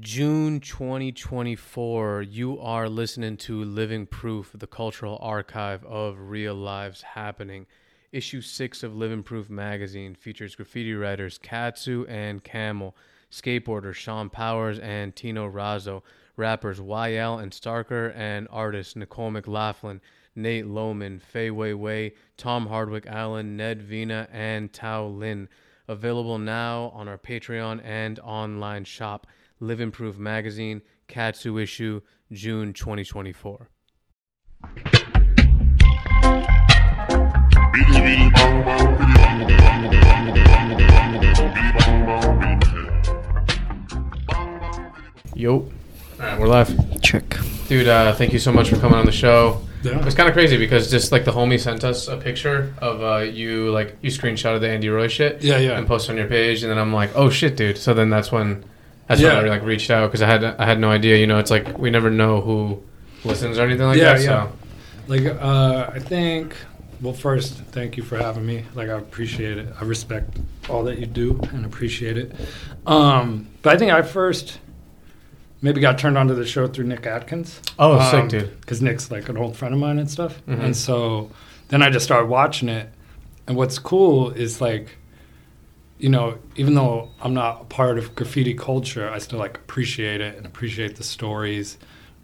June 2024, you are listening to Living Proof, the cultural archive of real lives happening. Issue 6 of Living Proof magazine features graffiti writers Katsu and Camel, skateboarders Sean Powers and Tino Razo, rappers YL and Starker, and artists Nicole McLaughlin, Nate Lohman, Fei Weiwei, Tom Hardwick Allen, Ned Vina, and Tao Lin. Available now on our Patreon and online shop. Living Proof magazine, Katsu issue, June 2024. Yo. Alright, we're live. Check. Dude, thank you so much for coming on the show. Yeah. It was kind of crazy because just like the homie sent us a picture of you, like you screenshotted the Andy Roy shit. Yeah. And posted on your page, and then I'm like, oh shit, dude. So then that's when I like reached out because I had no idea. You know, it's like we never know who listens or anything like that. Yeah. So. Like I think. Well, first, thank you for having me. Like I appreciate it. I respect all that you do and appreciate it. But I think I first maybe got turned onto the show through Nick Adkins. Oh, sick, dude. Because Nick's like an old friend of mine and stuff. Mm-hmm. And so then I just started watching it. And what's cool is like, you know, even though I'm not a part of graffiti culture, I still like appreciate it and appreciate the stories,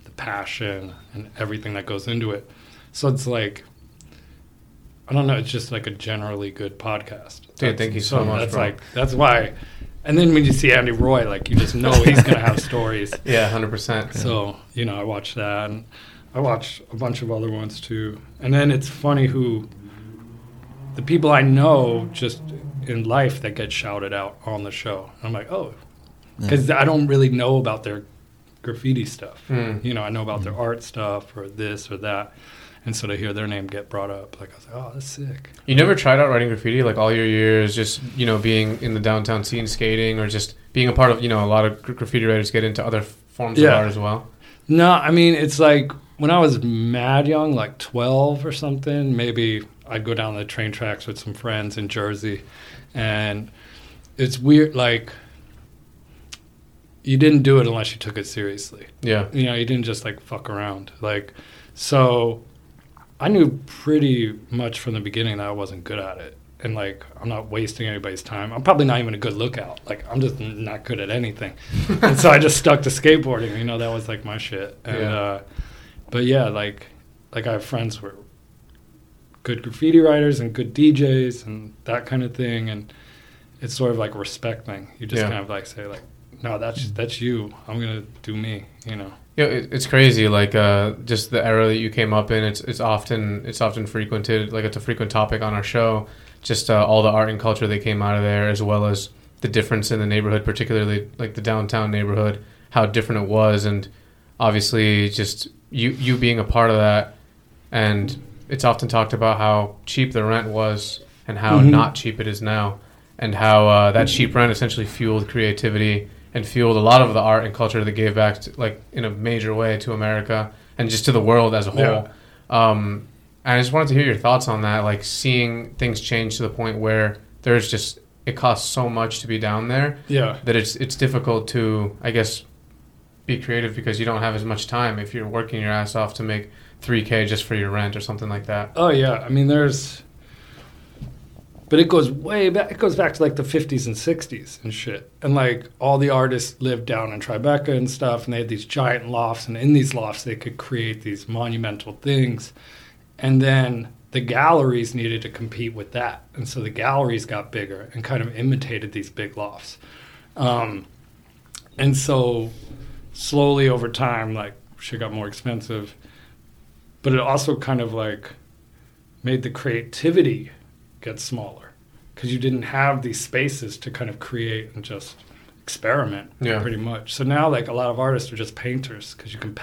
the passion, and everything that goes into it. So it's like, I don't know, it's just like a generally good podcast. Dude, thank you so much. That's bro. Like that's why. And then when you see Andy Roy, like you just know he's gonna have stories. Yeah, 100%. So you know, I watch that, and I watch a bunch of other ones too. And then it's funny who the people I know just in life that get shouted out on the show. I'm like, oh, because I don't really know about their graffiti stuff. You know, I know about their art stuff or this or that, and so to hear their name get brought up, like I was like, oh, that's sick. You never tried out writing graffiti, like all your years, just you know, being in the downtown scene, skating, or just being a part of, you know, a lot of graffiti writers get into other forms of art as well. No, I mean it's like when I was mad young, like 12 or something, maybe. I'd go down the train tracks with some friends in Jersey, and it's weird, like, you didn't do it unless you took it seriously. Yeah. You know, you didn't just, like, fuck around. Like, so I knew pretty much from the beginning that I wasn't good at it, and, like, I'm not wasting anybody's time. I'm probably not even a good lookout. Like, I'm just not good at anything. And so I just stuck to skateboarding, you know, that was, like, my shit. And, but, yeah, like, I have friends who were good graffiti writers and good DJs and that kind of thing, and it's sort of like respect thing. You just kind of like say like, no, that's you. I'm gonna do me, you know. Yeah, it's crazy. Like just the era that you came up in. It's often frequented. Like it's a frequent topic on our show. Just all the art and culture that came out of there, as well as the difference in the neighborhood, particularly like the downtown neighborhood, how different it was, and obviously just you being a part of that. And it's often talked about how cheap the rent was and how not cheap it is now, and how that cheap rent essentially fueled creativity and fueled a lot of the art and culture that gave back to, like, in a major way to America and just to the world as a whole. Yeah. And I just wanted to hear your thoughts on that, like seeing things change to the point where there's just, it costs so much to be down there that it's difficult to, I guess, be creative because you don't have as much time if you're working your ass off to make $3,000 just for your rent or something like that. Oh yeah, I mean there's, but it goes way back. It goes back to like the 50s and 60s and shit. And like all the artists lived down in Tribeca and stuff, and they had these giant lofts, and in these lofts they could create these monumental things. And then the galleries needed to compete with that, and so the galleries got bigger and kind of imitated these big lofts. And so slowly over time, like shit got more expensive. But it also kind of like made the creativity get smaller because you didn't have these spaces to kind of create and just experiment pretty much. So now like a lot of artists are just painters because you can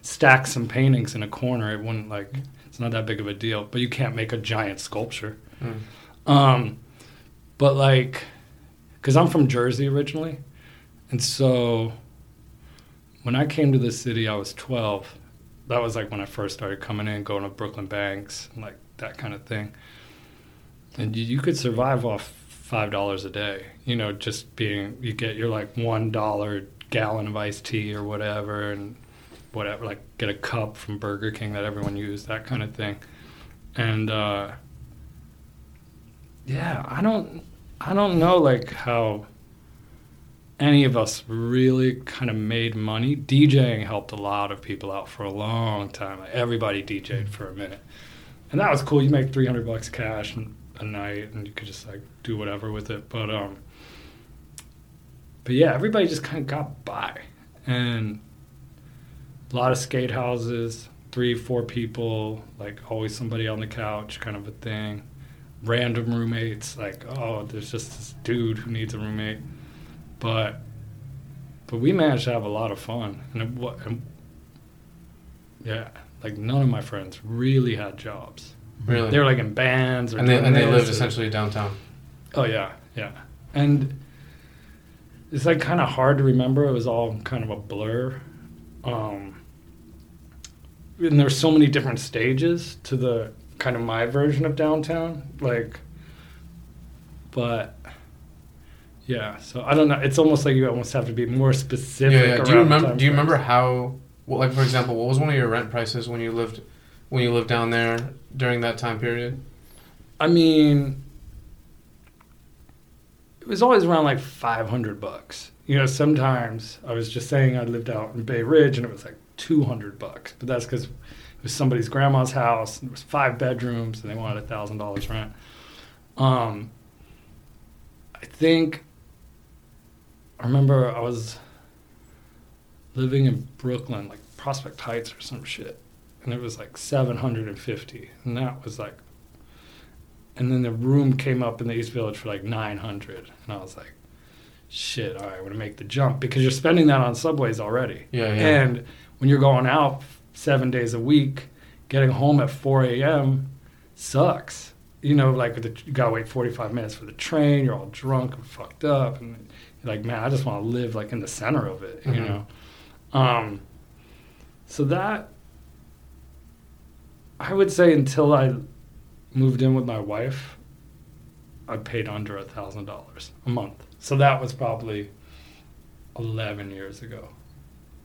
stack some paintings in a corner. It wouldn't like, it's not that big of a deal, but you can't make a giant sculpture. But like, because I'm from Jersey originally. And so when I came to this city, I was 12. That was like when I first started coming in, going to Brooklyn Banks, and like that kind of thing. And you could survive off $5 a day, you know, just being, you get your like $1 gallon of iced tea or whatever, and whatever, like get a cup from Burger King that everyone used, that kind of thing. And yeah, I don't know like how any of us really kind of made money. DJing helped a lot of people out for a long time. Like everybody DJed for a minute, and that was cool. You make $300 cash a night, and you could just like do whatever with it. But yeah, everybody just kind of got by, and a lot of skate houses, 3-4 people, like always somebody on the couch, kind of a thing. Random roommates, like, oh, there's just this dude who needs a roommate. But we managed to have a lot of fun, and yeah, like none of my friends really had jobs. Really, they were like in bands, or and they lived essentially downtown. Oh yeah, yeah, and it's like kind of hard to remember. It was all kind of a blur, and there's so many different stages to the kind of my version of downtown, like, but. Yeah, so I don't know. It's almost like you almost have to be more specific. Yeah, yeah. Do you remember how? Well, like for example, what was one of your rent prices when you lived down there during that time period? I mean, it was always around like $500. You know, sometimes I was just saying I lived out in Bay Ridge and it was like $200, but that's because it was somebody's grandma's house and it was 5 bedrooms and they wanted $1,000 rent. I think. I remember I was living in Brooklyn, like Prospect Heights or some shit, and it was like $750, and that was like, and then the room came up in the East Village for like $900, and I was like, shit, all right, I'm going to make the jump, because you're spending that on subways already. Yeah, yeah. And when you're going out 7 days a week, getting home at 4 a.m. sucks. You know, like, you gotta wait 45 minutes for the train, you're all drunk and fucked up, and you're like, man, I just want to live, like, in the center of it, you know? So that, I would say until I moved in with my wife, I paid under $1,000 a month. So that was probably 11 years ago.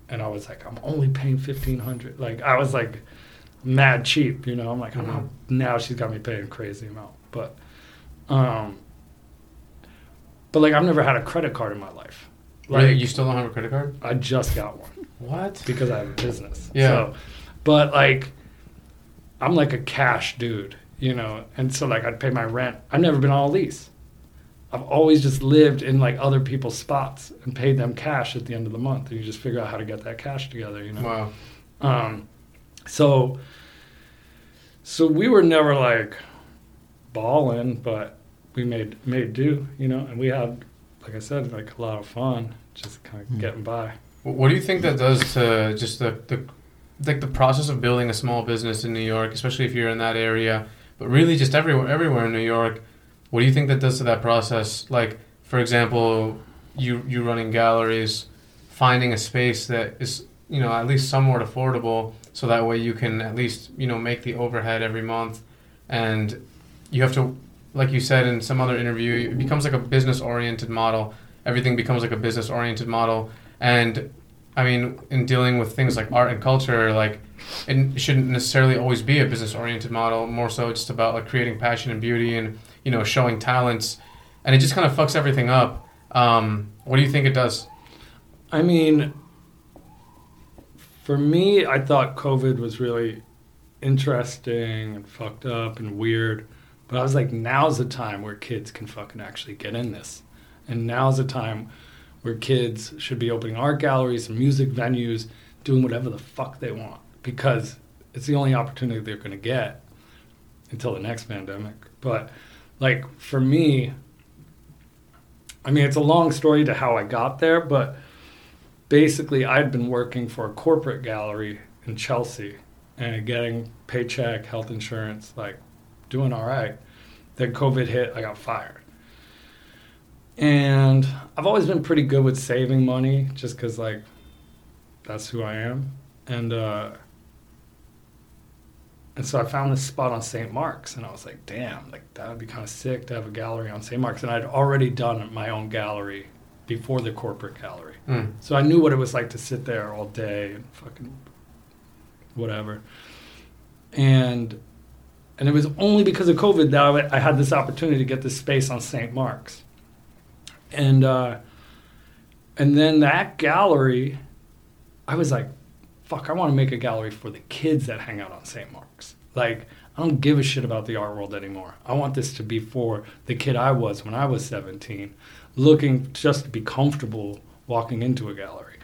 And I was like, I'm only paying $1,500. Like, I was like... mad cheap, you know. I'm like, mm-hmm. Now she's got me paying a crazy amount, but like I've never had a credit card in my life. Like, really? You still don't have a credit card? I just got one. What? Because I have a business. Yeah. So, but like, I'm like a cash dude, you know. And so like, I'd pay my rent. I've never been on a lease. I've always just lived in like other people's spots and paid them cash at the end of the month. And you just figure out how to get that cash together, you know. Wow. So we were never like balling, but we made do, you know. And we had, like I said, like a lot of fun, just kind of getting by. What do you think that does to just the process of building a small business in New York, especially if you're in that area, but really just everywhere in New York? What do you think that does to that process? Like, for example, you running galleries, finding a space that is, you know, at least somewhat affordable. So that way you can at least, you know, make the overhead every month. And you have to, like you said in some other interview, it becomes like a business-oriented model. Everything becomes like a business-oriented model. And, I mean, in dealing with things like art and culture, like, it shouldn't necessarily always be a business-oriented model. More so it's just about, like, creating passion and beauty and, you know, showing talents. And it just kind of fucks everything up. What do you think it does? I mean... for me, I thought COVID was really interesting and fucked up and weird. But I was like, now's the time where kids can fucking actually get in this. And now's the time where kids should be opening art galleries and music venues, doing whatever the fuck they want. Because it's the only opportunity they're going to get until the next pandemic. But, like, for me, I mean, it's a long story to how I got there, but... basically, I'd been working for a corporate gallery in Chelsea and getting paycheck, health insurance, like doing all right. Then COVID hit, I got fired. And I've always been pretty good with saving money just because, like, that's who I am. And so I found this spot on St. Mark's, and I was like, damn, like that would be kind of sick to have a gallery on St. Mark's. And I'd already done my own gallery before the corporate gallery. Mm. So I knew what it was like to sit there all day and fucking whatever. And it was only because of COVID that I had this opportunity to get this space on St. Mark's. And then that gallery, I was like, fuck, I want to make a gallery for the kids that hang out on St. Mark's. Like, I don't give a shit about the art world anymore. I want this to be for the kid I was when I was 17, looking just to be comfortable walking into a gallery.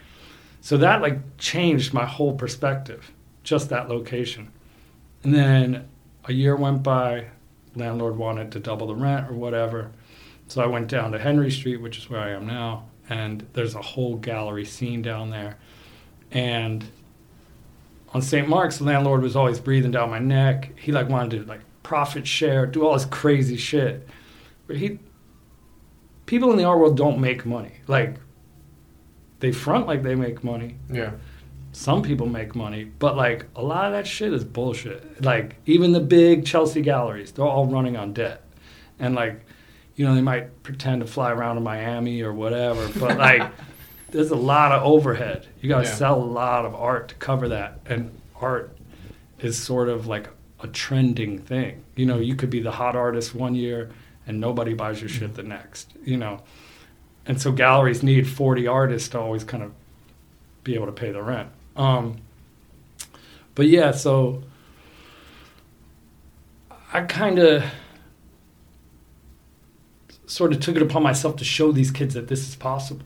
So that, like, changed my whole perspective, just that location. And then a year went by, landlord wanted to double the rent or whatever. So I went down to Henry Street, which is where I am now, and there's a whole gallery scene down there. And on St. Mark's, the landlord was always breathing down my neck. He like wanted to like profit share, do all this crazy shit. But people in the art world don't make money. Like, they front like they make money. Yeah. Some people make money, but like a lot of that shit is bullshit. Like, even the big Chelsea galleries, they're all running on debt. And like, you know, they might pretend to fly around to Miami or whatever, but like, there's a lot of overhead. You got to sell a lot of art to cover that. And art is sort of like a trending thing. You know, you could be the hot artist one year and nobody buys your shit the next, you know. And so galleries need 40 artists to always kind of be able to pay the rent. But yeah, so I kind of sort of took it upon myself to show these kids that this is possible.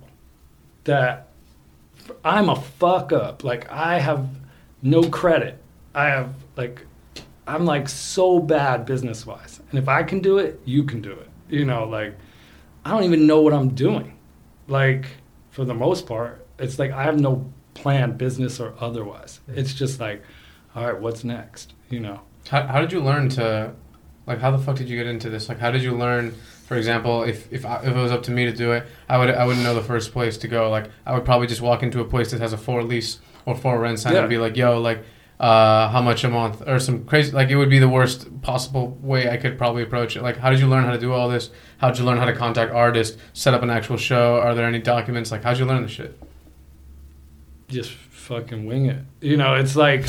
That I'm a fuck up. Like, I have no credit. I'm like so bad business wise. And if I can do it, you can do it. You know, like, I don't even know what I'm doing. Like, for the most part, it's like I have no plan, business or otherwise. It's just like, all right, what's next? You know. How did you learn to, like, how the fuck did you get into this? Like, how did you learn? For example, if it was up to me to do it, I wouldn't know the first place to go. Like, I would probably just walk into a place that has a for lease or for rent sign and be like, "Yo, like, how much a month?" Or some crazy. Like, it would be the worst possible way I could probably approach it. Like, how did you learn how to do all this? How did you learn how to contact artists? Set up an actual show? Are there any documents? Like, how did you learn this shit? Just fucking wing it. You know, it's like,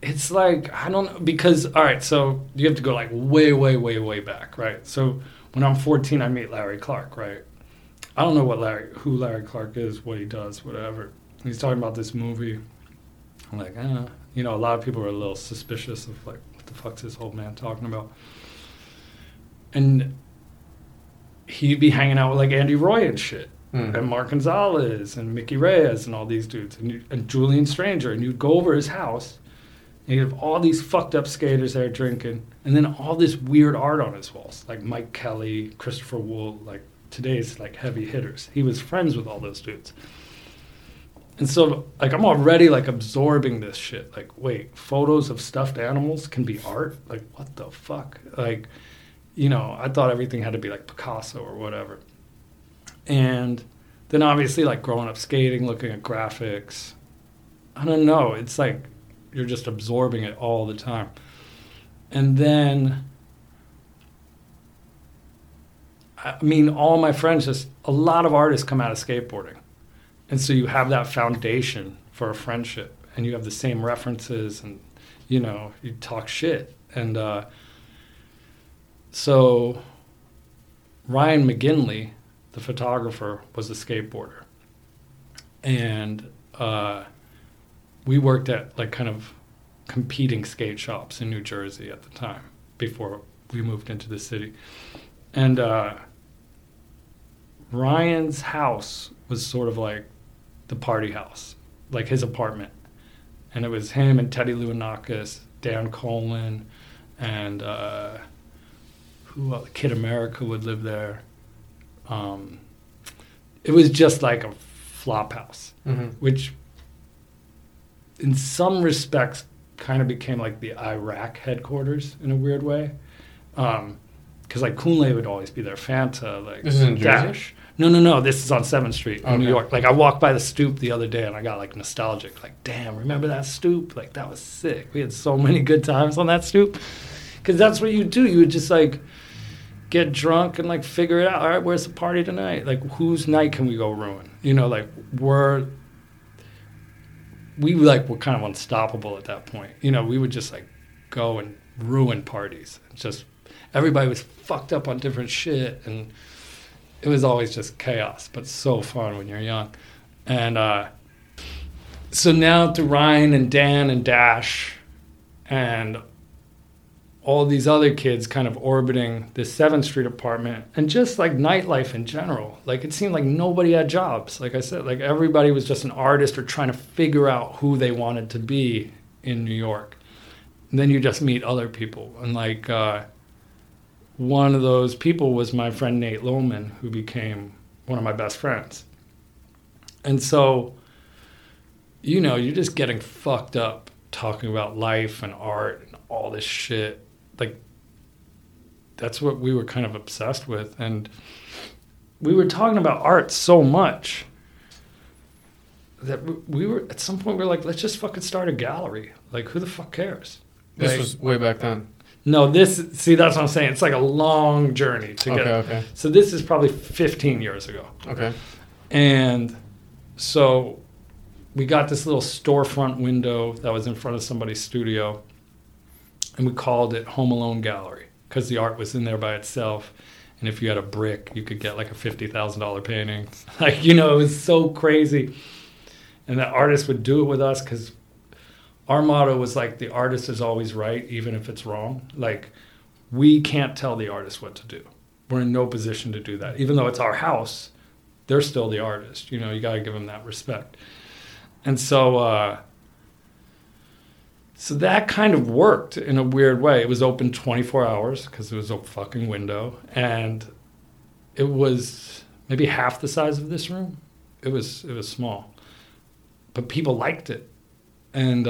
It's like, I don't know, because, all right, so you have to go like way, way, way, way back, right? So when I'm 14, I meet Larry Clark, right? I don't know who Larry Clark is, what he does, whatever. He's talking about this movie. I'm like, I don't know. You know, a lot of people are a little suspicious of like, what the fuck's this old man talking about? And he'd be hanging out with like Andy Roy and shit. Mm-hmm. And Mark Gonzalez and Mickey Reyes and all these dudes and Julian Stranger. And you'd go over his house. And you have all these fucked up skaters there drinking, and then all this weird art on his walls, like Mike Kelly, Christopher Wool, like today's like heavy hitters. He was friends with all those dudes. And so like I'm already like absorbing this shit. Like, wait, photos of stuffed animals can be art? Like, what the fuck? Like, you know, I thought everything had to be like Picasso or whatever. And then obviously like growing up skating, looking at graphics, I don't know, it's like you're just absorbing it all the time. And then, I mean, all my friends, just a lot of artists come out of skateboarding. And so you have that foundation for a friendship and you have the same references and, you know, you talk shit. And so Ryan McGinley, the photographer, was a skateboarder. And we worked at like kind of competing skate shops in New Jersey at the time before we moved into the city. And Ryan's house was sort of like the party house, like his apartment. And it was him and Teddy Lewinakis, Dan Colin, and who else? Kid America would live there. It was just like a flop house, mm-hmm. which in some respects kind of became like the Iraq headquarters in a weird way. Because like Kunle would always be there, Fanta, like this is in Dash. Jersey? No, this is on 7th Street in New York. Like I walked by the stoop the other day and I got like nostalgic, like damn, remember that stoop? Like that was sick. We had so many good times on that stoop. Because that's what you do. You would just like, get drunk and like figure it out. All right, where's the party tonight? Like, whose night can we go ruin? You know, like we were kind of unstoppable at that point. You know, we would just like go and ruin parties. Just everybody was fucked up on different shit, and it was always just chaos, but so fun when you're young. And so now to Ryan and Dan and Dash and all these other kids kind of orbiting this 7th Street apartment and just like nightlife in general. Like it seemed like nobody had jobs. Like I said, like everybody was just an artist or trying to figure out who they wanted to be in New York. And then you just meet other people. And like one of those people was my friend Nate Lohman, who became one of my best friends. And so, you know, you're just getting fucked up talking about life and art and all this shit. Like, that's what we were kind of obsessed with. And we were talking about art so much that we were, at some point, we were like, let's just fucking start a gallery. Like, who the fuck cares? This was way back then. No, see, that's what I'm saying. It's like a long journey to get. Okay. So this is probably 15 years ago. Okay. And so we got this little storefront window that was in front of somebody's studio. And we called it Home Alone Gallery because the art was in there by itself. And if you had a brick, you could get like a $50,000 painting. Like, you know, it was so crazy. And the artist would do it with us because our motto was like, the artist is always right, even if it's wrong. Like, we can't tell the artist what to do. We're in no position to do that. Even though it's our house, they're still the artist. You know, you got to give them that respect. And so so that kind of worked in a weird way. It was open 24 hours because it was a fucking window. And it was maybe half the size of this room. It was small. But people liked it. And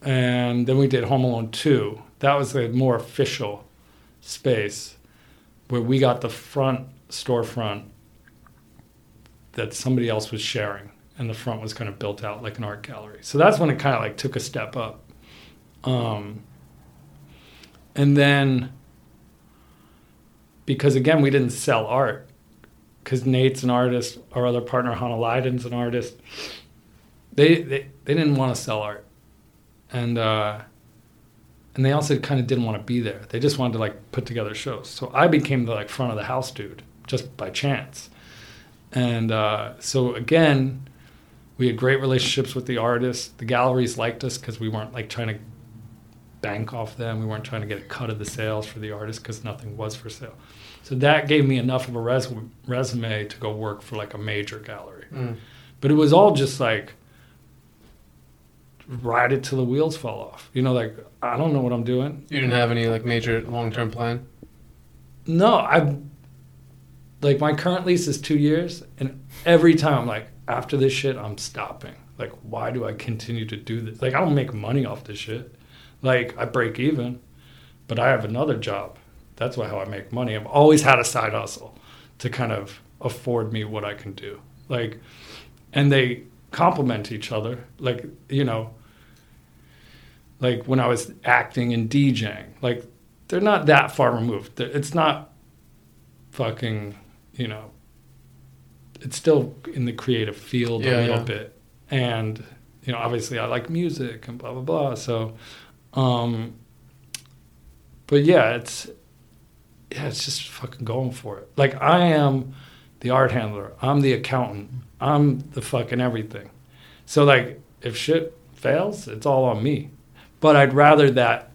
then we did Home Alone 2. That was a more official space where we got the front storefront that somebody else was sharing. And the front was kind of built out like an art gallery. So that's when it kind of like took a step up. And then, because again, we didn't sell art because Nate's an artist, our other partner, Hannah Leiden's an artist. They didn't want to sell art. And they also kind of didn't want to be there. They just wanted to like put together shows. So I became the like front of the house dude just by chance. And so again, we had great relationships with the artists. The galleries liked us because we weren't like trying to bank off them. We weren't trying to get a cut of the sales for the artists because nothing was for sale. So that gave me enough of a resume to go work for like a major gallery. Mm. But it was all just like ride it till the wheels fall off. You know, like I don't know what I'm doing. You didn't have any like major long-term plan? No, Like, my current lease is 2 years, and every time I'm like, after this shit, I'm stopping. Like, why do I continue to do this? Like, I don't make money off this shit. Like, I break even, but I have another job. That's how I make money. I've always had a side hustle to kind of afford me what I can do. Like, and they complement each other. Like, you know, like when I was acting and DJing, like, they're not that far removed. It's not fucking... You know, it's still in the creative field a little bit. And, you know, obviously I like music and blah, blah, blah. So, but it's just fucking going for it. Like I am the art handler. I'm the accountant. I'm the fucking everything. So like if shit fails, it's all on me. But I'd rather that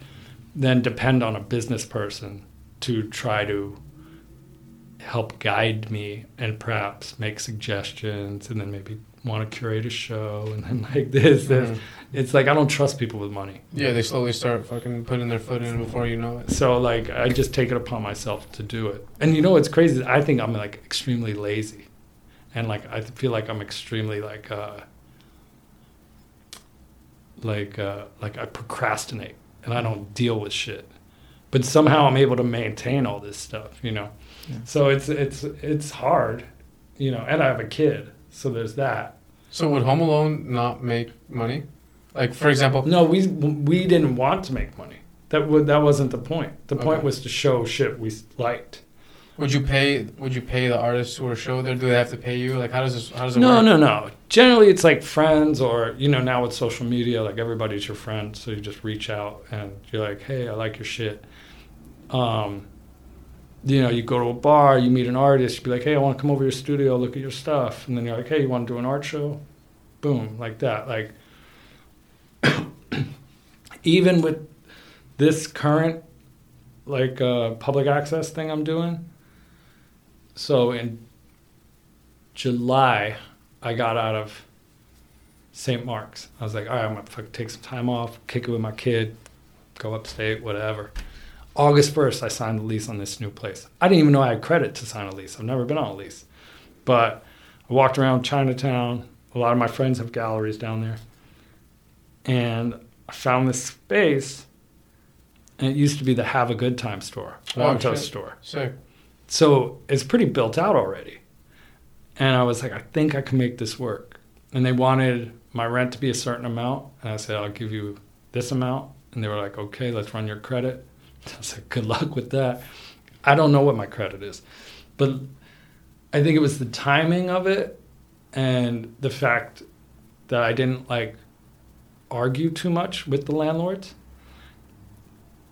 than depend on a business person to try to help guide me and perhaps make suggestions and then maybe want to curate a show and then like this. Mm-hmm. It's like I don't trust people with money. Yeah, they slowly start fucking putting their foot in before you know it. So like I just take it upon myself to do it. And you know what's crazy? I think I'm like extremely lazy. And like I feel like I'm extremely like I procrastinate and I don't deal with shit. But somehow I'm able to maintain all this stuff, you know. Yeah. So it's hard, you know, and I have a kid, so there's that. So would Home Alone not make money? Like, for example... No, we didn't want to make money. That wasn't the point. The point was to show shit we liked. Would you pay the artists who are show there? Do they have to pay you? Like, how does it work? No. Generally, it's like friends or, now with social media, like everybody's your friend. So you just reach out and you're like, hey, I like your shit. You go to a bar, you meet an artist, you be like, hey, I want to come over to your studio, look at your stuff. And then you're like, hey, you want to do an art show? Boom, like that. Like, even with this current, like, public access thing I'm doing, so in July, I got out of St. Mark's. I was like, all right, I'm going to take some time off, kick it with my kid, go upstate, whatever. August 1st, I signed a lease on this new place. I didn't even know I had credit to sign a lease. I've never been on a lease. But I walked around Chinatown. A lot of my friends have galleries down there. And I found this space, and it used to be the Have a Good Time store, Toast store. Sick. So it's pretty built out already. And I was like, I think I can make this work. And they wanted my rent to be a certain amount. And I said, I'll give you this amount. And they were like, okay, let's run your credit. I said, good luck with that. I don't know what my credit is. But I think it was the timing of it and the fact that I didn't, like, argue too much with the landlords.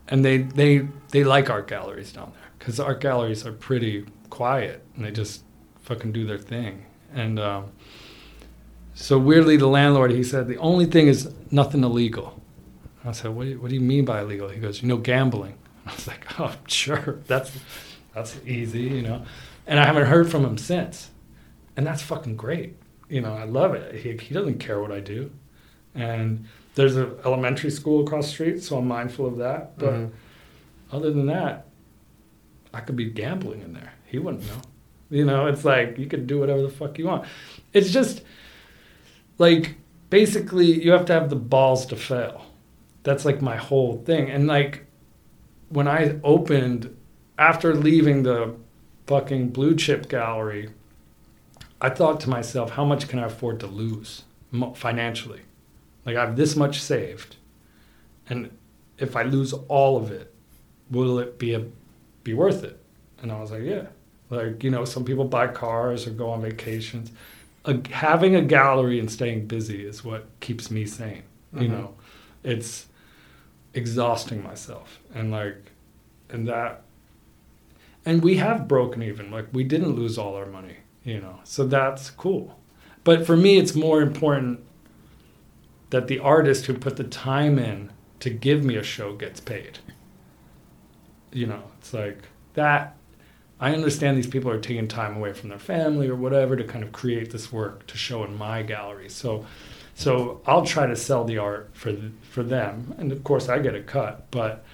And they like art galleries down there because art galleries are pretty quiet and they just fucking do their thing. And so weirdly, the landlord, he said, the only thing is nothing illegal. I said, what do you mean by illegal? He goes, gambling. I was like, oh, sure, that's easy, And I haven't heard from him since. And that's fucking great. I love it. He doesn't care what I do. And there's an elementary school across the street, so I'm mindful of that. But other than that, I could be gambling in there. He wouldn't know. It's like you could do whatever the fuck you want. It's just, like, basically you have to have the balls to fail. That's, like, my whole thing. And, like, when I opened, after leaving the fucking blue chip gallery, I thought to myself, how much can I afford to lose financially? Like, I have this much saved, and if I lose all of it, will it be worth it? And I was like, yeah. Like, some people buy cars or go on vacations. Having a gallery and staying busy is what keeps me sane. It's exhausting myself, and we have broken even. Like, we didn't lose all our money, so that's cool. But for me, it's more important that the artist who put the time in to give me a show gets paid. It's like that. I understand these people are taking time away from their family or whatever to kind of create this work to show in my gallery. So I'll try to sell the art for them. And of course I get a cut, but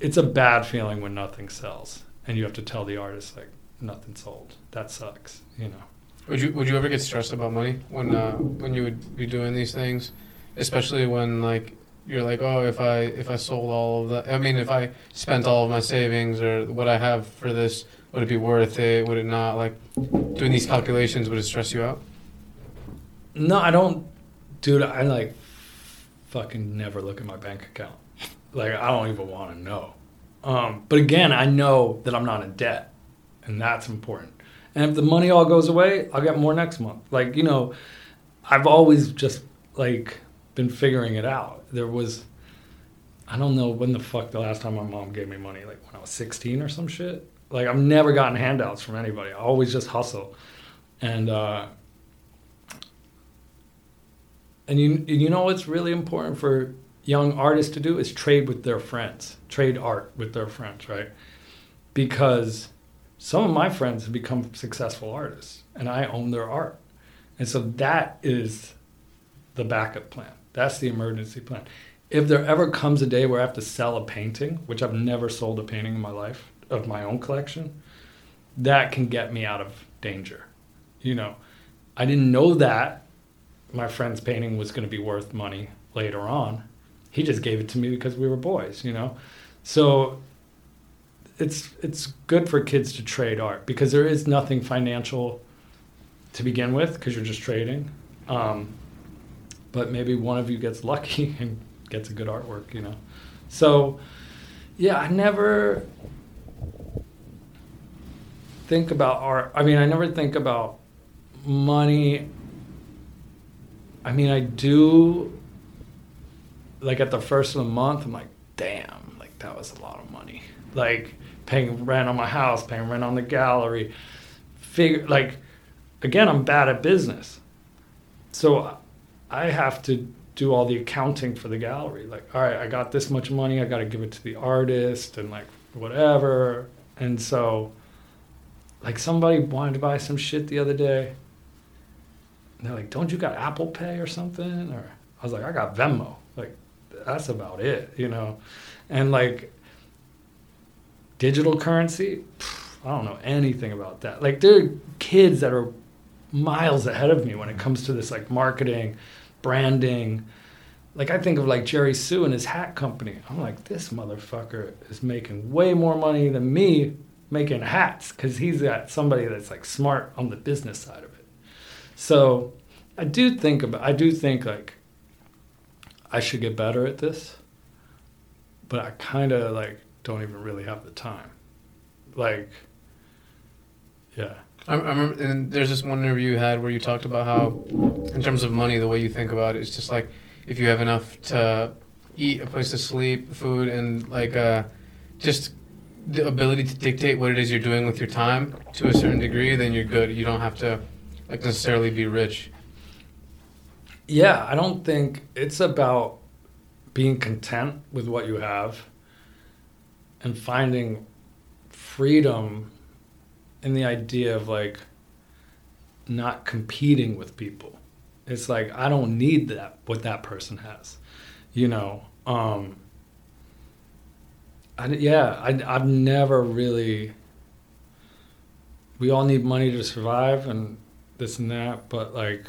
it's a bad feeling when nothing sells and you have to tell the artist, like, nothing sold. That sucks, Would you ever get stressed about money when you would be doing these things, especially when, like, you're like, oh, if I sold all of that, I mean, if I spent all of my savings or what I have for this, would it be worth it? Would it not? Like, doing these calculations, would it stress you out? No, I don't, dude. I, like, fucking never look at my bank account. Like, I don't even want to know. But again, I know that I'm not in debt, and that's important. And if the money all goes away, I'll get more next month. Like, I've always just, like, been figuring it out. There was, I don't know when the fuck the last time my mom gave me money, like when I was 16 or some shit. Like, I've never gotten handouts from anybody. I always just hustle. And you know what's really important for young artists to do is trade with their friends, trade art with their friends, right? Because some of my friends have become successful artists, and I own their art. And so that is the backup plan. That's the emergency plan. If there ever comes a day where I have to sell a painting, which I've never sold a painting in my life, of my own collection, that can get me out of danger. I didn't know that my friend's painting was going to be worth money later on. He just gave it to me because we were boys, So it's good for kids to trade art because there is nothing financial to begin with because you're just trading. But maybe one of you gets lucky and gets a good artwork, So, yeah, I never think about art. I mean, I never think about money. I mean, I do, like, at the first of the month, I'm like, damn, like, that was a lot of money. Like, paying rent on my house, paying rent on the gallery. Like, again, I'm bad at business. So I have to do all the accounting for the gallery. Like, all right, I got this much money. I got to give it to the artist and, like, whatever. And so, like, somebody wanted to buy some shit the other day. And they're like, don't you got Apple Pay or something? Or I was like, I got Venmo. Like, that's about it, you know? And, like, digital currency, I don't know anything about that. Like, there are kids that are miles ahead of me when it comes to this, like, marketing, branding. Like, I think of, like, Jerry Sue and his hat company. I'm like, this motherfucker is making way more money than me making hats, because he's got somebody that's, like, smart on the business side of it. So I do think, like, I should get better at this, but I kind of, like, don't even really have the time. Like, yeah. I remember, and there's this one interview you had where you talked about how, in terms of money, the way you think about it is just like, if you have enough to eat, a place to sleep, food, and, like, just the ability to dictate what it is you're doing with your time to a certain degree, then you're good. You don't have to, like, necessarily be rich. Yeah, I don't think it's about being content with what you have and finding freedom in the idea of, like, not competing with people. It's like, I don't need that, what that person has, you know? I've never really, we all need money to survive and this and that, but, like,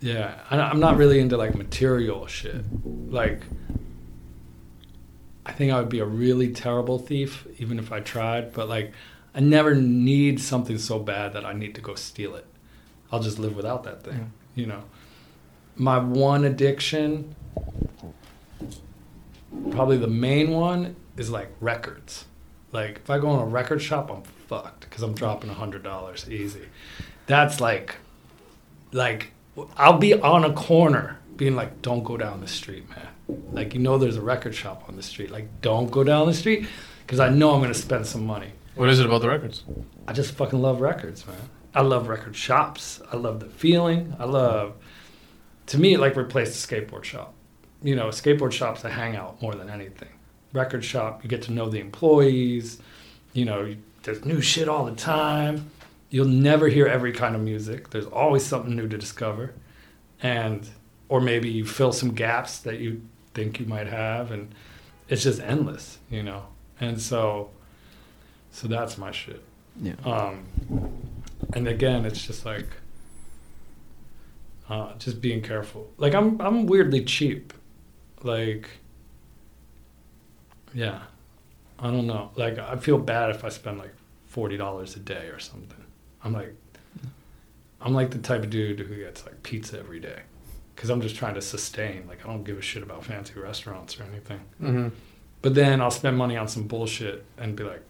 yeah, I'm not really into, like, material shit. Like, I think I would be a really terrible thief, even if I tried, but, like, I never need something so bad that I need to go steal it. I'll just live without that thing, you know? My one addiction, probably the main one, is, like, records. Like, if I go in a record shop, I'm fucked, because I'm dropping $100 easy. That's like, I'll be on a corner being like, don't go down the street, man. Like, you know there's a record shop on the street. Like, don't go down the street, because I know I'm going to spend some money. What is it about the records? I just fucking love records, man. I love record shops. I love the feeling. To me, it, like, replaced the skateboard shop. You know, skateboard shop's a hangout more than anything. Record shop, you get to know the employees. You know, there's new shit all the time. You'll never hear every kind of music. There's always something new to discover. And, or maybe you fill some gaps that you think you might have, and it's just endless, you know? And so that's my shit. Yeah. And again, it's just like, just being careful. Like, I'm weirdly cheap. Like, yeah, I don't know. Like, I feel bad if I spend, like, $40 a day or something. I'm like the type of dude who gets, like, pizza every day, because I'm just trying to sustain. Like, I don't give a shit about fancy restaurants or anything. Mm-hmm. But then I'll spend money on some bullshit and be like,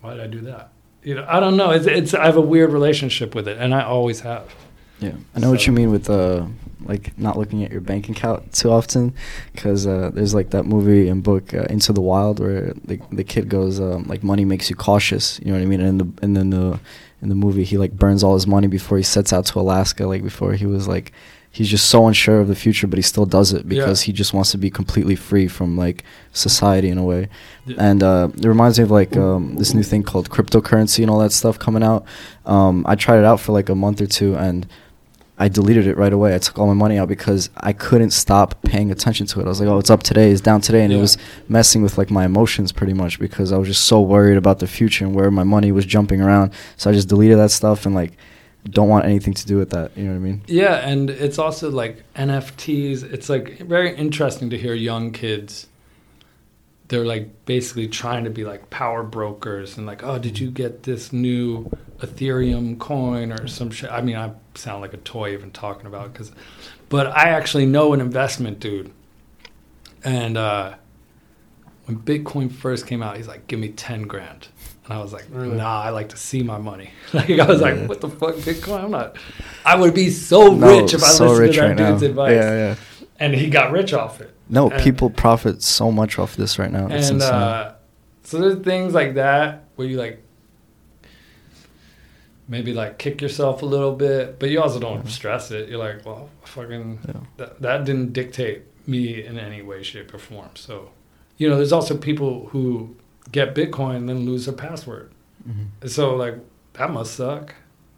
why did I do that? You know, I don't know. It's I have a weird relationship with it, and I always have. Yeah, I know what you mean with like not looking at your bank account too often, because there's like that movie and book Into the Wild where the kid goes like money makes you cautious, you know what I mean? And then in the movie he like burns all his money before he sets out to Alaska, like before he was like. He's just so unsure of the future, but he still does it because he just wants to be completely free from like society in a way. Yeah. And it reminds me of like this new thing called cryptocurrency and all that stuff coming out. I tried it out for like a month or two and I deleted it right away. I took all my money out because I couldn't stop paying attention to it. I was like, oh, it's up today, it's down today. And it was messing with like my emotions pretty much because I was just so worried about the future and where my money was jumping around. So I just deleted that stuff and like, don't want anything to do with that, you know what I mean? Yeah, and it's also like NFTs. It's like very interesting to hear young kids. They're like basically trying to be like power brokers and like, oh, did you get this new Ethereum coin or some shit? I mean, I sound like a toy even talking about it, but I actually know an investment dude And when Bitcoin first came out, he's like, give me 10 grand. And I was like, nah, I like to see my money. Like, I was like, what the fuck, Bitcoin? I'm not, I would be so rich if I listened to that dude's advice. Yeah, yeah. And he got rich off it. No, and people profit so much off this right now. It's insane. So there's things like that where you like maybe like kick yourself a little bit, but you also don't stress it. You're like, well, fucking that didn't dictate me in any way, shape, or form. So, you know, there's also people who get Bitcoin and then lose their password. Mm-hmm. So like, that must suck.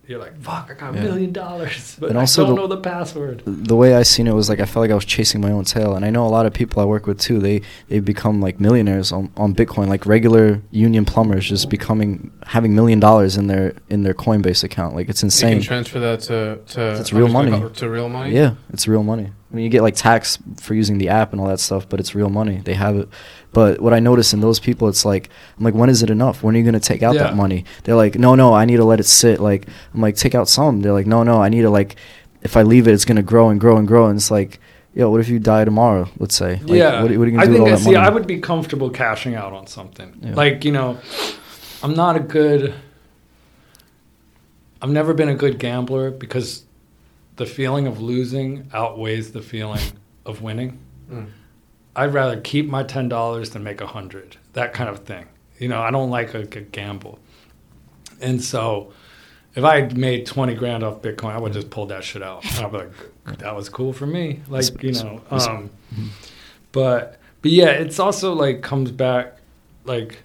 You're like, fuck, I got $1 million, but I don't know the password. The way I seen it was like, I felt like I was chasing my own tail. And I know a lot of people I work with too, they become like millionaires on Bitcoin, like regular union plumbers just having $1 million in their Coinbase account. Like, it's insane. You can transfer that to real money. To real money? Yeah, it's real money. I mean, you get like tax for using the app and all that stuff, but it's real money. They have it. But what I notice in those people, it's like, I'm like, when is it enough? When are you going to take out that money? They're like, no, I need to let it sit. Like, I'm like, take out some. They're like, no, I need to, like, if I leave it, it's going to grow and grow and grow. And it's like, yo, what if you die tomorrow, let's say? Like, yeah. What are you going to do with all that money? I would be comfortable cashing out on something. Yeah. Like, you know, I've never been a good gambler because the feeling of losing outweighs the feeling of winning. Mm. I'd rather keep my $10 than make 100, that kind of thing. You know, I don't like a gamble. And so if I had made 20 grand off Bitcoin, I would just pull that shit out. I'd be like, that was cool for me. Like, you know, but yeah, it's also like comes back, like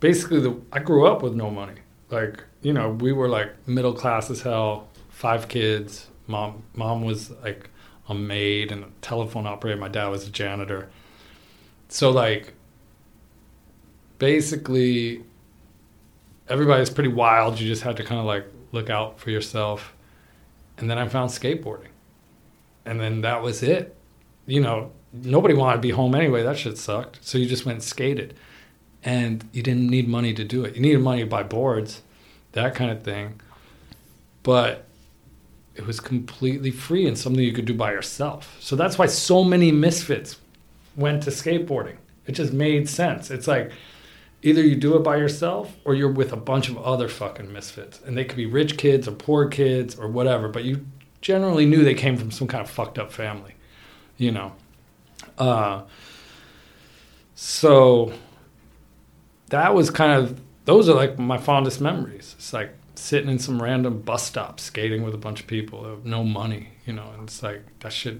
basically I grew up with no money. Like, you know, we were like middle class as hell, 5 kids. Mom was like a maid and a telephone operator. My dad was a janitor. So like, basically, everybody's pretty wild. You just had to kind of like look out for yourself. And then I found skateboarding. And then that was it. You know, nobody wanted to be home anyway. That shit sucked. So you just went and skated. And you didn't need money to do it. You needed money to buy boards, that kind of thing. But it was completely free and something you could do by yourself. So that's why so many misfits went to skateboarding. It just made sense. It's like, either you do it by yourself or you're with a bunch of other fucking misfits. And they could be rich kids or poor kids or whatever, but you generally knew they came from some kind of fucked up family, you know? So that was kind of, those are like my fondest memories. It's like, sitting in some random bus stop skating with a bunch of people, no money, you know, and it's like that shit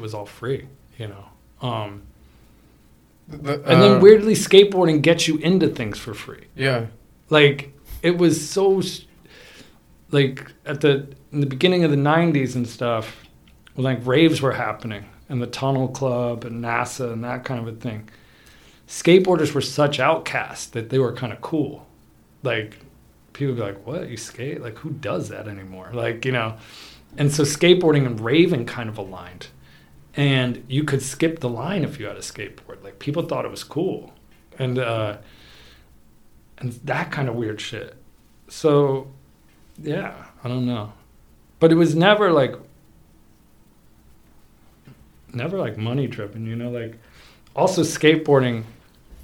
was all free, you know. And then weirdly, skateboarding gets you into things for free. Yeah, like it was so, like in the beginning of the 90s and stuff, when like raves were happening and the Tunnel Club and NASA and that kind of a thing. Skateboarders were such outcasts that they were kind of cool, like. People would be like, what, you skate? Like, who does that anymore? Like, you know, and so skateboarding and raving kind of aligned. And you could skip the line if you had a skateboard. Like, people thought it was cool. And that kind of weird shit. So, yeah, I don't know. But it was never like money-driven, you know? Like, also skateboarding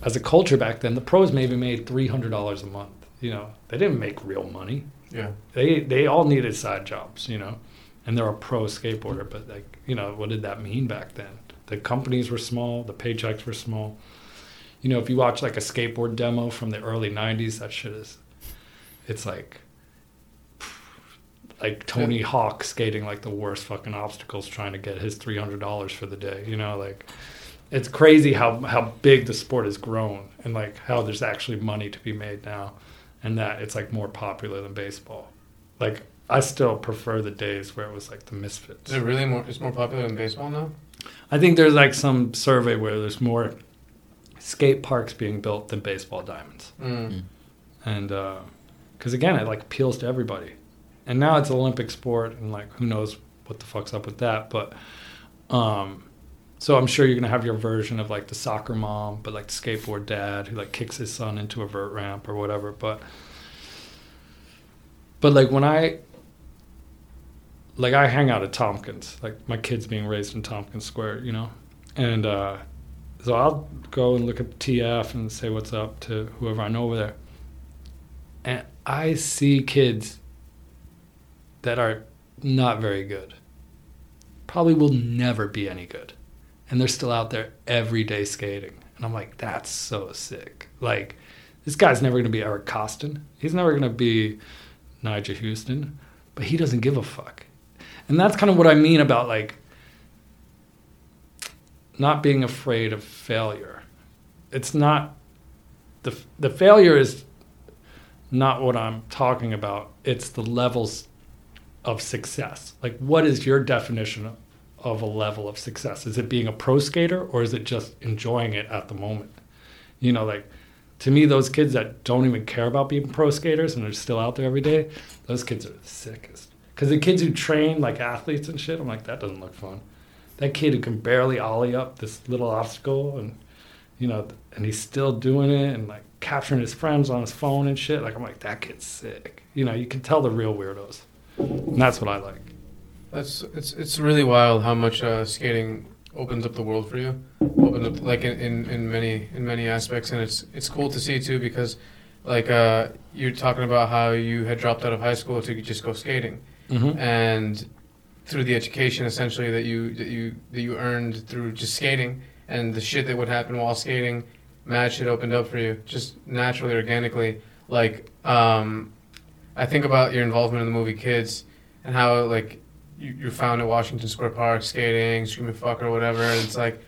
as a culture back then, the pros maybe made $300 a month. You know, they didn't make real money. Yeah. They all needed side jobs, you know, and they're a pro skateboarder. But, like, you know, what did that mean back then? The companies were small. The paychecks were small. You know, if you watch, like, a skateboard demo from the early 90s, that shit is, it's like Tony Hawk skating, like, the worst fucking obstacles trying to get his $300 for the day. You know, like, it's crazy how big the sport has grown and, like, how there's actually money to be made now. And that it's like more popular than baseball. Like, I still prefer the days where it was like the misfits. Is it really more popular than baseball now? I think there's like some survey where there's more skate parks being built than baseball diamonds. Mm. And because again, it like appeals to everybody. And now it's an Olympic sport, and like who knows what the fuck's up with that. But so I'm sure you're gonna have your version of like the soccer mom, but like the skateboard dad who like kicks his son into a vert ramp or whatever. But like when I hang out at Tompkins, like my kid's being raised in Tompkins Square, you know, And so I'll go and look up TF and say what's up to whoever I know over there. And I see kids that are not very good. Probably will never be any good. And they're still out there every day skating. And I'm like, that's so sick. Like, this guy's never going to be Eric Costin. He's never going to be Nigel Houston. But he doesn't give a fuck. And that's kind of what I mean about, like, not being afraid of failure. It's not... The failure is not what I'm talking about. It's the levels of success. Like, what is your definition of a level of success? Is it being a pro skater, or is it just enjoying it at the moment? You know, like, to me, those kids that don't even care about being pro skaters and are still out there every day, those kids are the sickest. Because the kids who train like athletes and shit, I'm like, that doesn't look fun. That kid who can barely ollie up this little obstacle, and you know, and he's still doing it and like capturing his friends on his phone and shit. Like, I'm like, that kid's sick. You know, you can tell the real weirdos. And that's what I like. It's really wild how much skating opens up the world for you. Opens up like in many aspects, and it's cool to see too, because like you're talking about how you had dropped out of high school to just go skating, mm-hmm. and through the education essentially that you earned through just skating and the shit that would happen while skating, mad shit opened up for you just naturally, organically. Like I think about your involvement in the movie Kids and how like you found at Washington Square Park skating, screaming fuck or whatever, and it's like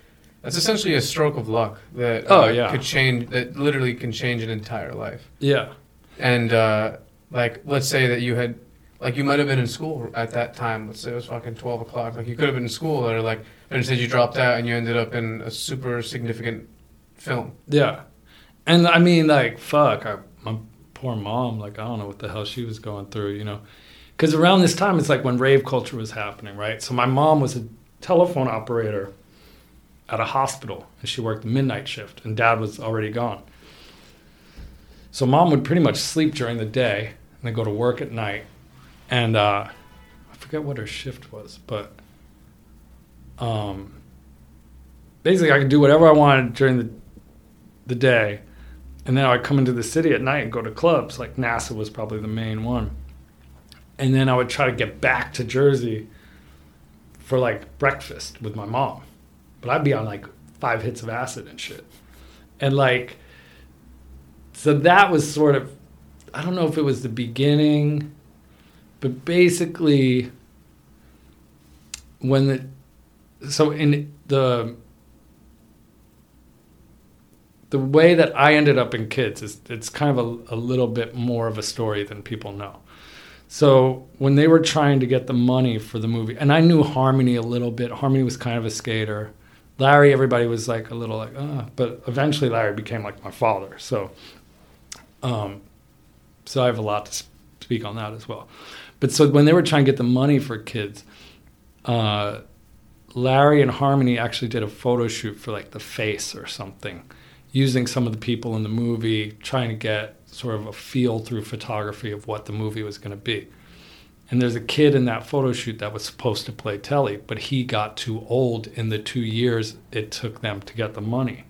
that's essentially a stroke of luck that literally can change an entire life. Yeah. And like let's say that you had like, you might have been in school at that time. Let's say it was fucking 12 o'clock. Like, you could have been in school, or, like, and instead you dropped out and you ended up in a super significant film. Yeah. And, I mean, like, fuck, my poor mom, like, I don't know what the hell she was going through, you know. Because around this time, it's like when rave culture was happening, right? So my mom was a telephone operator at a hospital, and she worked the midnight shift, and Dad was already gone. So Mom would pretty much sleep during the day and then go to work at night. And I forget what her shift was, but basically I could do whatever I wanted during the day. And then I would come into the city at night and go to clubs. Like NASA was probably the main one. And then I would try to get back to Jersey for like breakfast with my mom. But I'd be on like 5 hits of acid and shit. And like, so that was sort of, I don't know if it was the beginning... But basically, in the way that I ended up in Kids, is it's kind of a little bit more of a story than people know. So when they were trying to get the money for the movie, and I knew Harmony a little bit. Harmony was kind of a skater. Larry, everybody was like a little like, but eventually Larry became like my father. So, so I have a lot to speak on that as well. But so when they were trying to get the money for Kids, Larry and Harmony actually did a photo shoot for like the face or something, using some of the people in the movie, trying to get sort of a feel through photography of what the movie was going to be. And there's a kid in that photo shoot that was supposed to play Telly, but he got too old in the 2 years it took them to get the money.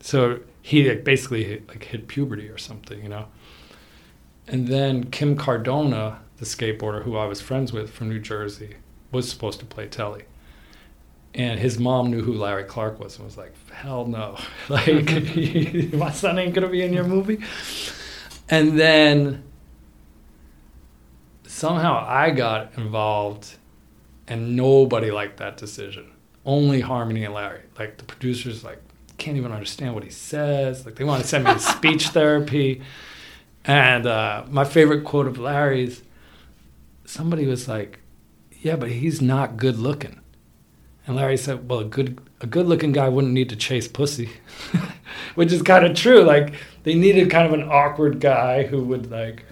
So he basically like hit puberty or something, you know. And then Kim Cardona, the skateboarder who I was friends with from New Jersey, was supposed to play Telly. And his mom knew who Larry Clark was and was like, hell no. Like, my son ain't going to be in your movie. And then somehow I got involved, and nobody liked that decision. Only Harmony and Larry. Like, the producers, like, can't even understand what he says. Like, they want to send me to speech therapy. And my favorite quote of Larry's, somebody was like, yeah, but he's not good looking. And Larry said, well, a good looking guy wouldn't need to chase pussy, which is kind of true. Like, they needed kind of an awkward guy who would like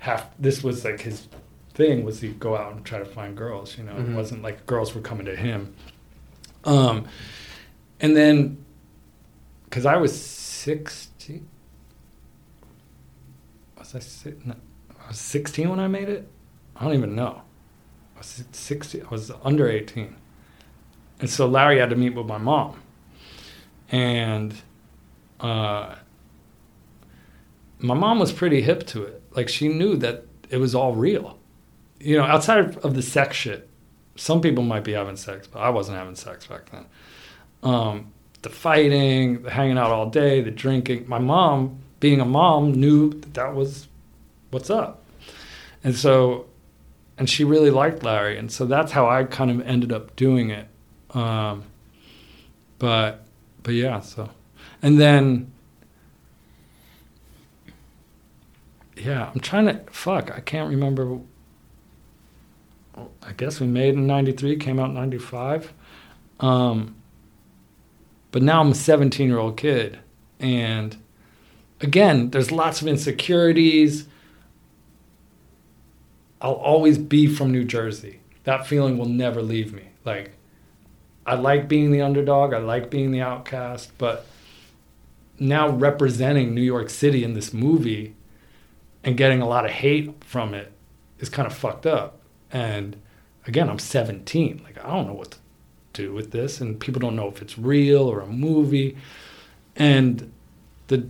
have, this was like his thing, was he'd go out and try to find girls, you know. Mm-hmm. It wasn't like girls were coming to him. And then, because I was 16, I was 16 when I made it? I don't even know. I was 16. I was under 18. And so Larry had to meet with my mom. And my mom was pretty hip to it. Like, she knew that it was all real. You know, outside of the sex shit, some people might be having sex, but I wasn't having sex back then. The fighting, the hanging out all day, the drinking. My mom, being a mom, knew that that was what's up. And so, and she really liked Larry. And so that's how I kind of ended up doing it. But yeah, so. And then, yeah, I'm trying to, I can't remember. I guess we made in 93, came out in 95. But now I'm a 17-year-old kid. And again, there's lots of insecurities. I'll always be from New Jersey. That feeling will never leave me. Like, I like being the underdog. I like being the outcast. But now representing New York City in this movie and getting a lot of hate from it is kind of fucked up. And again, I'm 17. Like, I don't know what to do with this. And people don't know if it's real or a movie. And the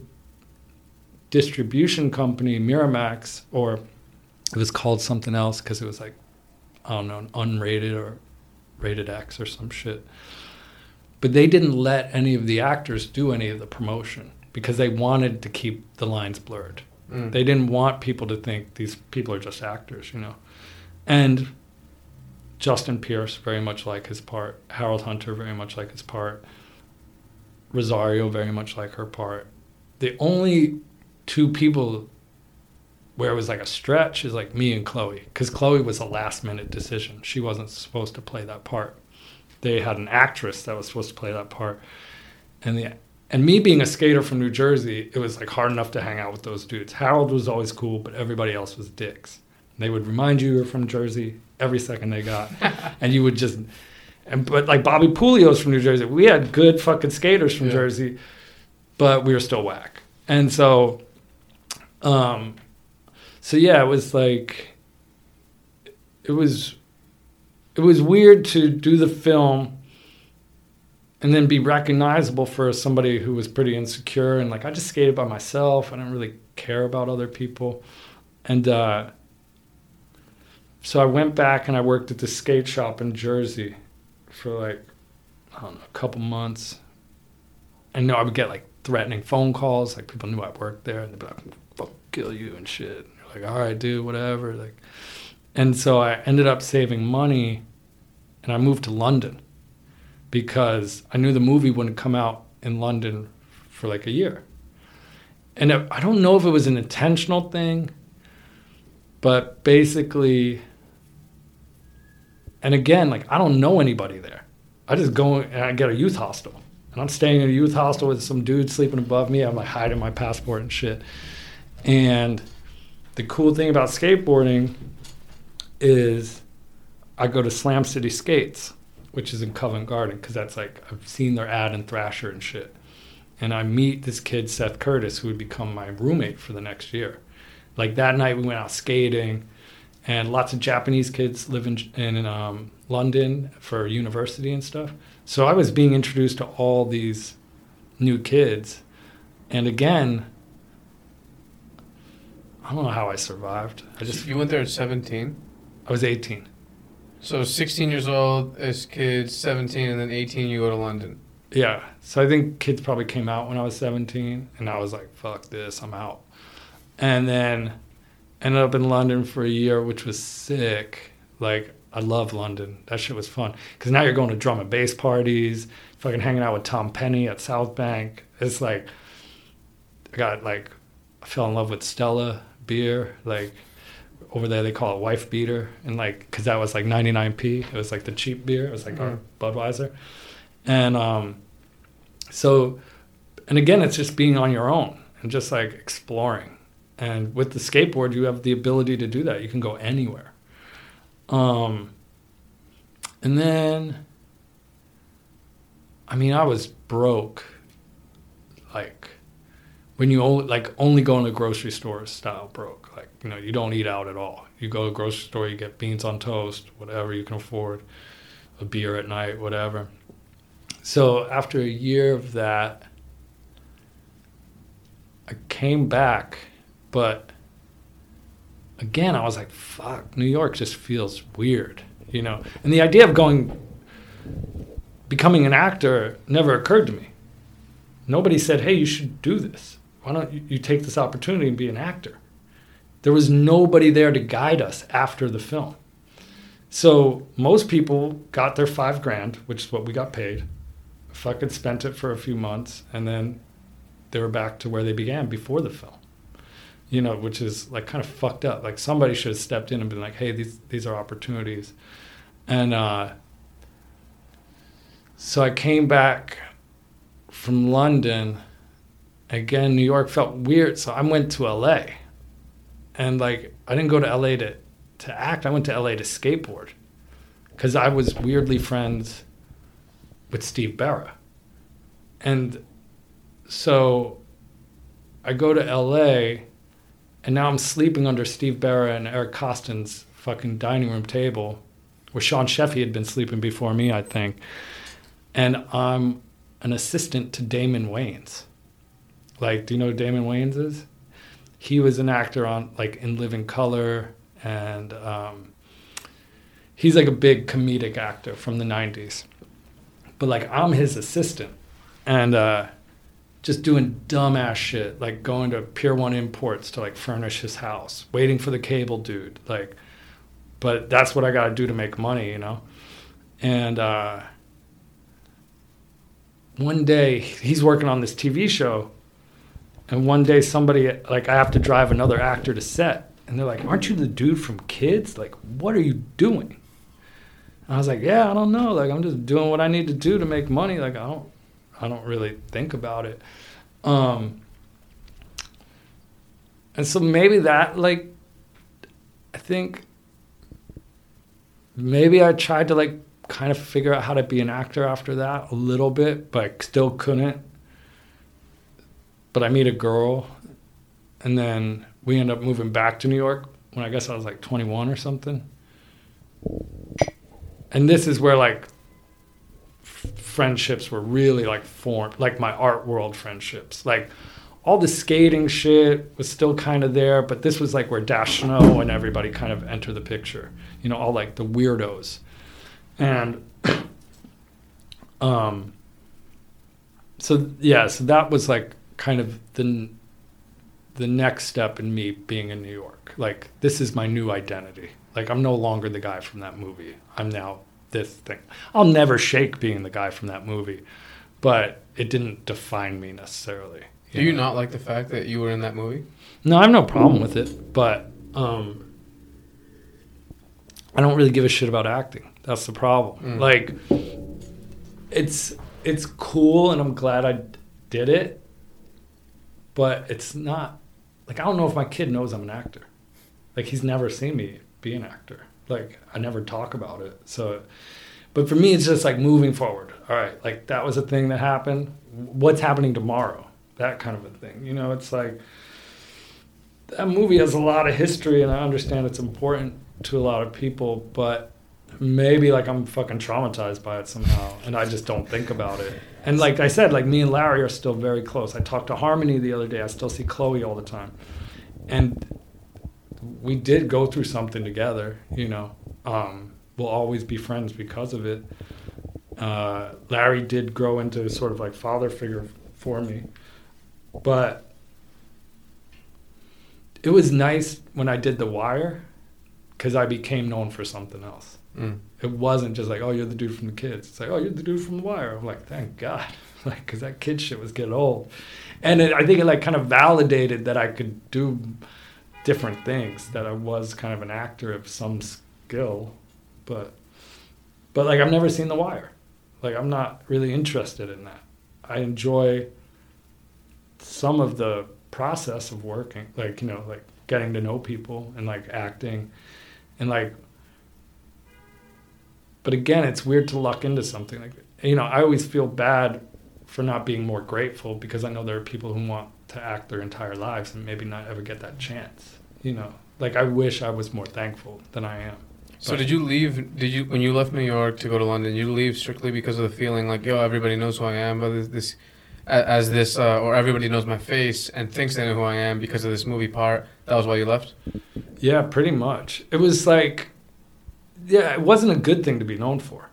distribution company, Miramax, or it was called something else because it was like, I don't know, unrated or rated X or some shit. But they didn't let any of the actors do any of the promotion because they wanted to keep the lines blurred. Mm. They didn't want people to think these people are just actors, you know. And Justin Pierce, very much like his part. Harold Hunter, very much like his part. Rosario, very much like her part. The only two people where it was like a stretch is like me and Chloe, because Chloe was a last-minute decision. She wasn't supposed to play that part. They had an actress that was supposed to play that part. And me being a skater from New Jersey, it was like hard enough to hang out with those dudes. Harold was always cool, but everybody else was dicks. They would remind you you're from Jersey every second they got. And you would just... But like Bobby Puglio's from New Jersey. We had good fucking skaters from Jersey, but we were still whack. And so... So yeah, it was like... It was weird to do the film and then be recognizable for somebody who was pretty insecure. And like, I just skated by myself. I didn't really care about other people. And... So I went back and I worked at the skate shop in Jersey for like, I don't know, a couple months. And I would get like threatening phone calls. Like, people knew I worked there and they'd be like, fuck, kill you and shit. And you're like, all right, dude, whatever. Like, and so I ended up saving money and I moved to London because I knew the movie wouldn't come out in London for like a year. And I don't know if it was an intentional thing, but basically... And again, like, I don't know anybody there. I just go and I get a youth hostel. And I'm staying in a youth hostel with some dude sleeping above me. I'm like hiding my passport and shit. And the cool thing about skateboarding is I go to Slam City Skates, which is in Covent Garden, because that's like, I've seen their ad in Thrasher and shit. And I meet this kid, Seth Curtis, who would become my roommate for the next year. Like, that night we went out skating. And lots of Japanese kids live in London for university and stuff. So I was being introduced to all these new kids. And again, I don't know how I survived. You went there at 17? I was 18. So 16 years old as kids, 17, and then 18 you go to London. Yeah. So I think Kids probably came out when I was 17. And I was like, fuck this, I'm out. And then... ended up in London for a year, which was sick. Like, I love London. That shit was fun. Because now you're going to drum and bass parties, fucking hanging out with Tom Penny at South Bank. It's like, I fell in love with Stella beer. Like, over there they call it wife beater. And like, because that was like 99p. It was like the cheap beer. It was like our Budweiser. And so, and again, it's just being on your own and just like exploring. And with the skateboard, you have the ability to do that. You can go anywhere. And then, I mean, I was broke. Like, when you only go into grocery stores style broke. Like, you know, you don't eat out at all. You go to the grocery store, you get beans on toast, whatever you can afford, a beer at night, whatever. So after a year of that, I came back, but again, I was like, fuck, New York just feels weird, you know? And the idea of becoming an actor never occurred to me. Nobody said, hey, you should do this. Why don't you take this opportunity and be an actor? There was nobody there to guide us after the film. So most people got their $5,000, which is what we got paid. Fucking spent it for a few months, and then they were back to where they began before the film. You know, which is like kind of fucked up. Like somebody should have stepped in and been like, hey, these are opportunities. And so I came back from London. Again, New York felt weird, so I went to LA. And like, I didn't go to LA to act. I went to LA to skateboard, because I was weirdly friends with Steve Berra. And so I go to LA, and now I'm sleeping under Steve Berra and Eric Costin's fucking dining room table, where Sean Sheffy had been sleeping before me, I think. And I'm an assistant to Damon Wayans. Like, do you know who Damon Wayans is? He was an actor in Living Color, and he's like a big comedic actor from the 90s. But like, I'm his assistant, and just doing dumbass shit, like going to Pier 1 Imports to like furnish his house, waiting for the cable dude, like, but that's what I gotta do to make money, you know? And one day, he's working on this TV show, and one day somebody, like, I have to drive another actor to set, and they're like, aren't you the dude from Kids? Like, what are you doing? And I was like, yeah, I don't know, like, I'm just doing what I need to do to make money, like, I don't really think about it. And so maybe that, like, I think maybe I tried to, like, kind of figure out how to be an actor after that a little bit, but still couldn't. But I meet a girl, and then we end up moving back to New York when I guess I was, like, 21 or something. And this is where, like, friendships were really like formed, like my art world friendships, like all the skating shit was still kind of there, but this was like where Dashno and everybody kind of enter the picture, you know, all like the weirdos. And so that was like kind of the next step in me being in New York. Like, this is my new identity. Like, I'm no longer the guy from that movie. I'm now this thing. I'll never shake being the guy from that movie, but it didn't define me necessarily. Do you not like the fact that you were in that movie? No, I have no problem with it, but I don't really give a shit about acting. That's the problem. Mm. Like, it's cool, and I'm glad I did it, but it's not, like, I don't know if my kid knows I'm an actor. Like, he's never seen me be an actor. Like, I never talk about it. So, but for me, it's just like moving forward. All right, like, that was a thing that happened. What's happening tomorrow? That kind of a thing. You know, it's like, that movie has a lot of history, and I understand it's important to a lot of people, but maybe like I'm fucking traumatized by it somehow, and I just don't think about it. And like I said, like, me and Larry are still very close. I talked to Harmony the other day. I still see Chloe all the time. And we did go through something together, you know. We'll always be friends because of it. Larry did grow into sort of like father figure for me. But it was nice when I did The Wire, because I became known for something else. Mm. It wasn't just like, oh, you're the dude from the Kids. It's like, oh, you're the dude from The Wire. I'm like, thank God. Like, because that kid shit was getting old. And I think it like kind of validated that I could do different things, that I was kind of an actor of some skill, but like, I've never seen The Wire. Like, I'm not really interested in that. I enjoy some of the process of working, like, you know, like getting to know people and like acting and like, but again, it's weird to luck into something like, you know, I always feel bad for not being more grateful, because I know there are people who want to act their entire lives and maybe not ever get that chance, you know. Like, I wish I was more thankful than I am. So did you leave? Did you, when you left New York to go to London, you leave strictly because of the feeling like, yo, everybody knows who I am, but or everybody knows my face and thinks they know who I am because of this movie part. That was why you left? Yeah, pretty much. It was like, yeah, it wasn't a good thing to be known for.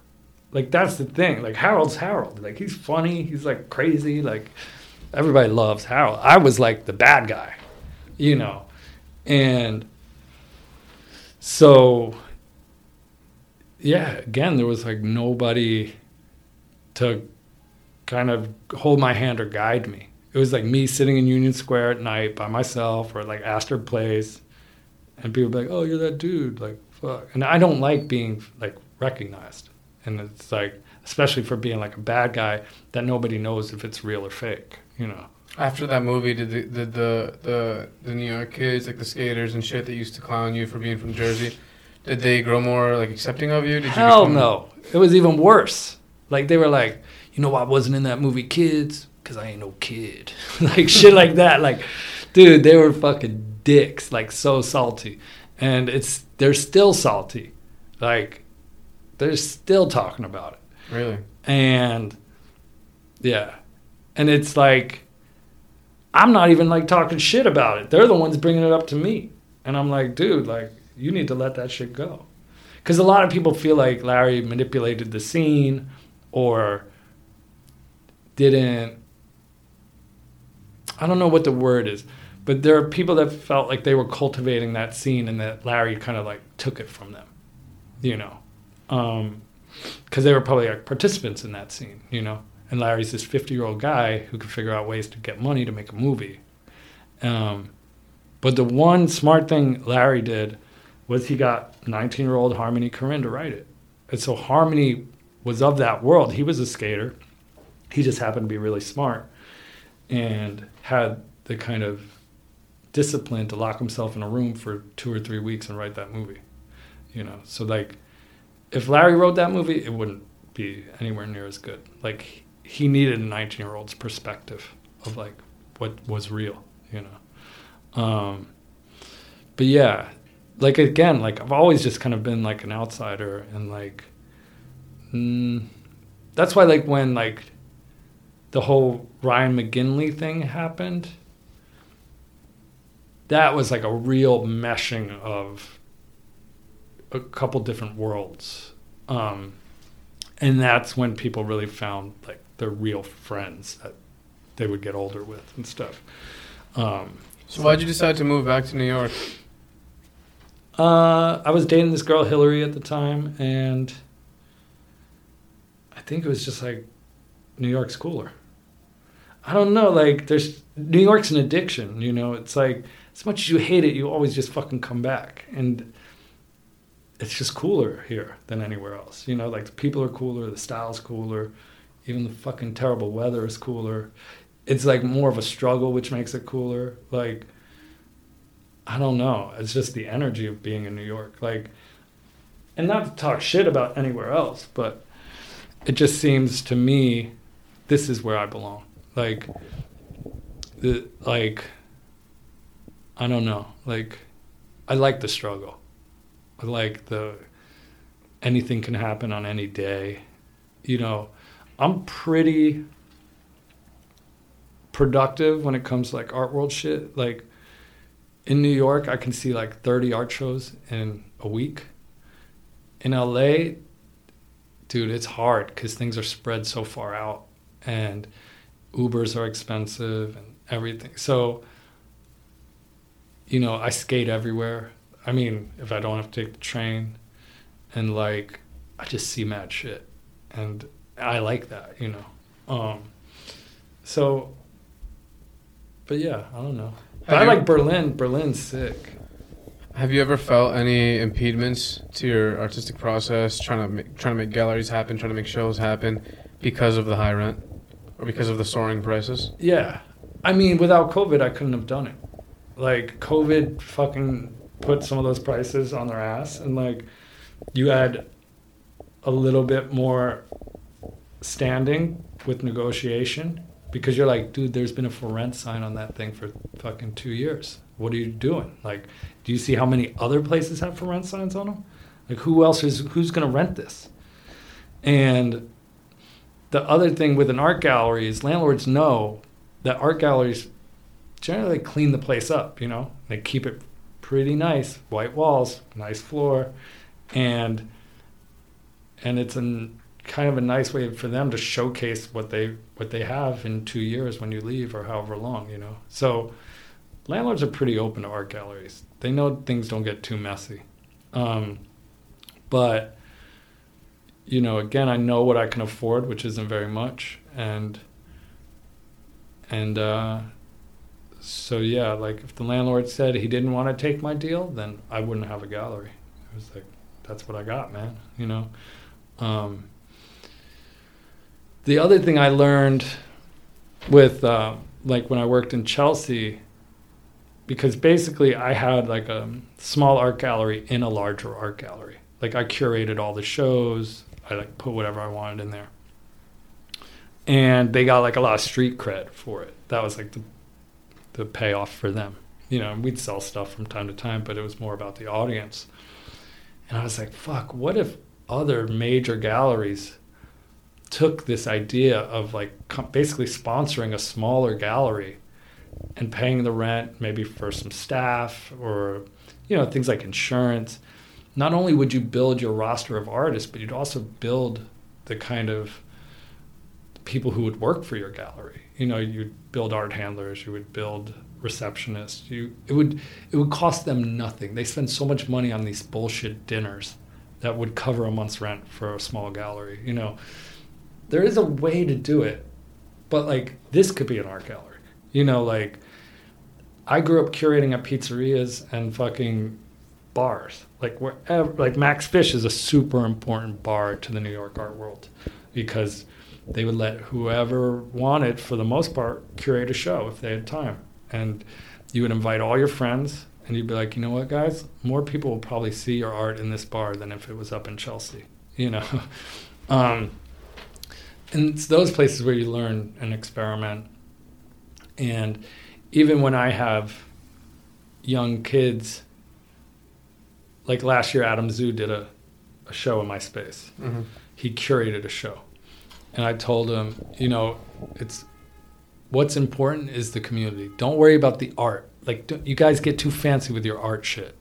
Like, that's the thing. Like, Harold's Harold. Like, he's funny. He's, like, crazy. Like, everybody loves Harold. I was, like, the bad guy, you know. And so, yeah, again, there was, like, nobody to kind of hold my hand or guide me. It was, like, me sitting in Union Square at night by myself or, like, Astor Place. And people be like, oh, you're that dude. Like, fuck. And I don't like being, like, recognized. And it's like, especially for being like a bad guy that nobody knows if it's real or fake, you know. After that movie, did the New York kids, like the skaters and shit that used to clown you for being from Jersey, did they grow more like accepting of you? Did you Hell become... no. It was even worse. Like they were like, you know, I wasn't in that movie Kids because I ain't no kid. Like shit like that. Like, dude, they were fucking dicks. Like so salty. And they're still salty. Like, they're still talking about it. Really? And, yeah. And it's like, I'm not even, like, talking shit about it. They're the ones bringing it up to me. And I'm like, dude, like, you need to let that shit go. Because a lot of people feel like Larry manipulated the scene or didn't. I don't know what the word is. But there are people that felt like they were cultivating that scene and that Larry kind of, like, took it from them, you know. Because they were probably like participants in that scene, you know. And Larry's this 50-year-old guy who could figure out ways to get money to make a movie. But the one smart thing Larry did was he got 19-year-old Harmony Korine to write it. And so Harmony was of that world. He was a skater. He just happened to be really smart and had the kind of discipline to lock himself in a room for 2 or 3 weeks and write that movie, you know. So like, if Larry wrote that movie, it wouldn't be anywhere near as good. Like, he needed a 19-year-old's perspective of, like, what was real, you know. But, yeah, like, again, like, I've always just kind of been, like, an outsider. And, like, that's why, like, when, like, the whole Ryan McGinley thing happened, that was, like, a real meshing of a couple different worlds, and that's when people really found like their real friends that they would get older with and stuff. So why'd you decide to move back to New York? I was dating this girl Hillary at the time, and I think it was just like New York's cooler. I don't know, like there's New York's an addiction, you know. It's like as much as you hate it, you always just fucking come back. And it's just cooler here than anywhere else. You know, like the people are cooler, the style's cooler, even the fucking terrible weather is cooler. It's like more of a struggle, which makes it cooler. Like, I don't know. It's just the energy of being in New York. Like, and not to talk shit about anywhere else, but it just seems to me, this is where I belong. Like, I don't know. Like, I like the struggle. Like the anything can happen on any day, you know. I'm pretty productive when it comes to like art world shit. Like in New York, I can see like 30 art shows in a week. In LA, dude, it's hard because things are spread so far out and Ubers are expensive and everything. So, you know, I skate everywhere. I mean, if I don't have to take the train, and like, I just see mad shit, and I like that, you know. So, but yeah, I don't know. But I like Berlin. Berlin's sick. Have you ever felt any impediments to your artistic process, trying to make galleries happen, trying to make shows happen, because of the high rent, or because of the soaring prices? Yeah, I mean, without COVID, I couldn't have done it. Like COVID, fucking put some of those prices on their ass, and like you had a little bit more standing with negotiation because you're like, dude, there's been a for rent sign on that thing for fucking 2 years. What are you doing? Like, do you see how many other places have for rent signs on them? Like, who's going to rent this? And the other thing with an art gallery is landlords know that art galleries generally clean the place up, you know? They keep it pretty nice, white walls, nice floor, and it's kind of a nice way for them to showcase what they have in 2 years when you leave or however long, you know? So landlords are pretty open to art galleries. They know things don't get too messy. But, you know, again, I know what I can afford, which isn't very much. And so, yeah, like if the landlord said he didn't want to take my deal, then I wouldn't have a gallery. It was like, that's what I got, man, you know? The other thing I learned with, like when I worked in Chelsea, because basically I had like a small art gallery in a larger art gallery. Like I curated all the shows. I like put whatever I wanted in there. And they got like a lot of street cred for it. That was like the payoff for them. You know, and we'd sell stuff from time to time, but it was more about the audience. And I was like, fuck, what if other major galleries took this idea of like basically sponsoring a smaller gallery and paying the rent maybe for some staff or, you know, things like insurance? Not only would you build your roster of artists, but you'd also build the kind of people who would work for your gallery. You know, you'd build art handlers, you would build receptionists. It would cost them nothing. They spend so much money on these bullshit dinners that would cover a month's rent for a small gallery. You know, there is a way to do it, but like this could be an art gallery. You know, like I grew up curating at pizzerias and fucking bars. Like wherever, like Max Fish is a super important bar to the New York art world because they would let whoever wanted, for the most part, curate a show if they had time. And you would invite all your friends and you'd be like, you know what, guys? More people will probably see your art in this bar than if it was up in Chelsea, you know? And it's those places where you learn and experiment. And even when I have young kids, like last year, Adam Zhu did a show in my space. Mm-hmm. He curated a show. And I told him, you know, it's what's important is the community. Don't worry about the art. Like, you guys get too fancy with your art shit.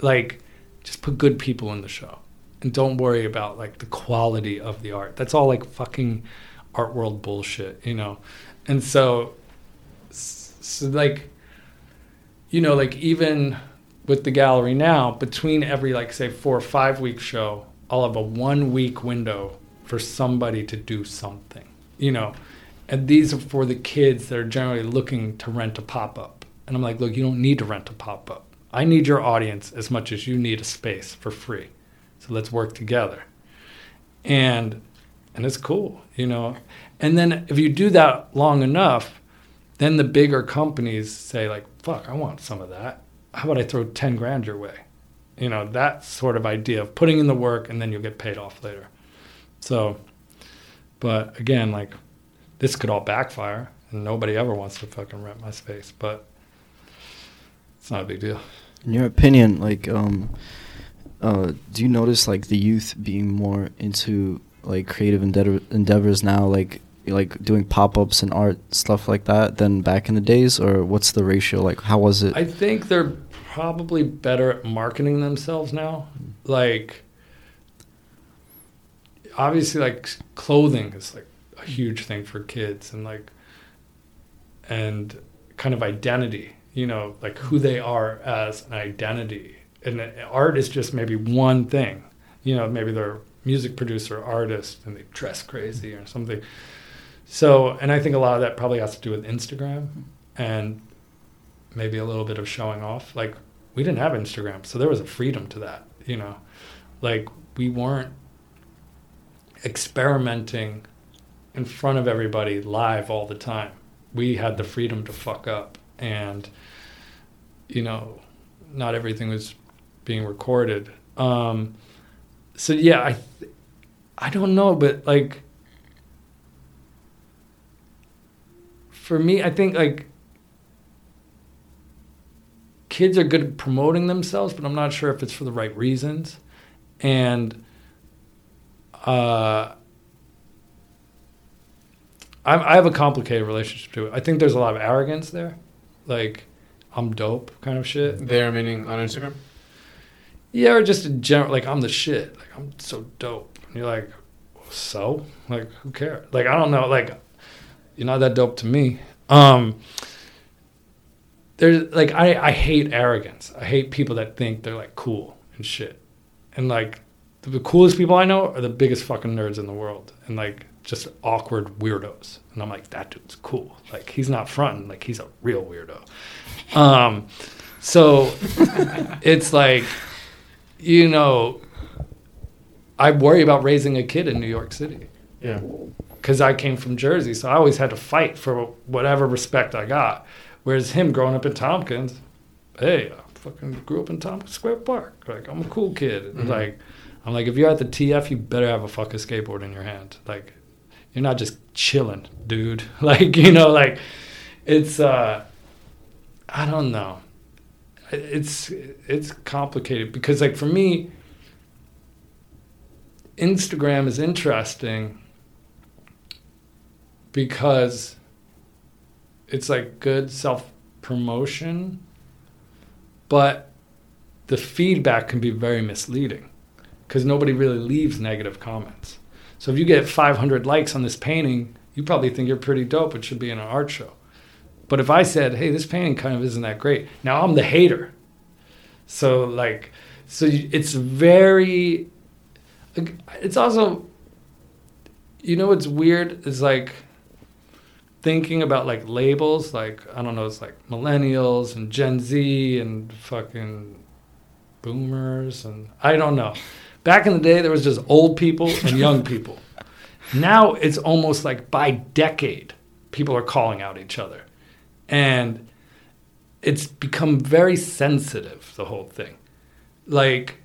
Like, just put good people in the show. And don't worry about, like, the quality of the art. That's all, like, fucking art world bullshit, you know? And so like, you know, like even with the gallery now, between every like say 4 or 5 week show, I'll have a 1 week window for somebody to do something, you know? And these are for the kids that are generally looking to rent a pop-up. And I'm like, look, you don't need to rent a pop-up. I need your audience as much as you need a space for free. So let's work together. And it's cool, you know? And then if you do that long enough, then the bigger companies say like, fuck, I want some of that. How about I throw 10 grand your way? You know, that sort of idea of putting in the work and then you'll get paid off later. So, but again, like this could all backfire and nobody ever wants to fucking rent my space, but it's not a big deal. In your opinion, like, do you notice like the youth being more into like creative endeavors now, like doing pop-ups and art stuff like that than back in the days? Or what's the ratio? Like, how was it? I think they're probably better at marketing themselves now. Like, obviously, like, clothing is, like, a huge thing for kids and, like, and kind of identity, you know, like who they are as an identity. And art is just maybe one thing. You know, maybe they're music producer, artist, and they dress crazy or something. So, and I think a lot of that probably has to do with Instagram and maybe a little bit of showing off. Like, we didn't have Instagram, so there was a freedom to that, you know. Like, we weren't experimenting in front of everybody live all the time. We had the freedom to fuck up and, you know, not everything was being recorded. So, yeah, I don't know, but, like, for me, I think, like, kids are good at promoting themselves, but I'm not sure if it's for the right reasons. And I have a complicated relationship to it. I think there's a lot of arrogance there, like I'm dope kind of shit. There meaning on Instagram? Yeah, or just in general, like I'm the shit, like I'm so dope. And you're like, so? Like who cares? Like I don't know, like you're not that dope to me. There's like I hate arrogance. I hate people that think they're like cool and shit. And like the coolest people I know are the biggest fucking nerds in the world and like just awkward weirdos. And I'm like, that dude's cool. Like he's not fronting, like he's a real weirdo. So it's like, you know, I worry about raising a kid in New York City. Yeah. Because I came from Jersey, so I always had to fight for whatever respect I got. Whereas him growing up in Tompkins, hey, I fucking grew up in Tompkins Square Park. Like, I'm a cool kid. Mm-hmm. Like, I'm like, if you're at the TF, you better have a fucking skateboard in your hand. Like, you're not just chilling, dude. Like, you know, like, it's, I don't know. It's complicated because, like, for me, Instagram is interesting because it's like good self-promotion, but the feedback can be very misleading because nobody really leaves negative comments. So if you get 500 likes on this painting, you probably think you're pretty dope. It should be in an art show. But if I said, hey, this painting kind of isn't that great, now I'm the hater. So like, it's very, it's also, you know what's weird is like, thinking about like labels, like I don't know, it's like millennials and Gen Z and fucking boomers and I don't know. Back in the day there was just old people and young people. Now it's almost like by decade people are calling out each other. And it's become very sensitive, the whole thing. Like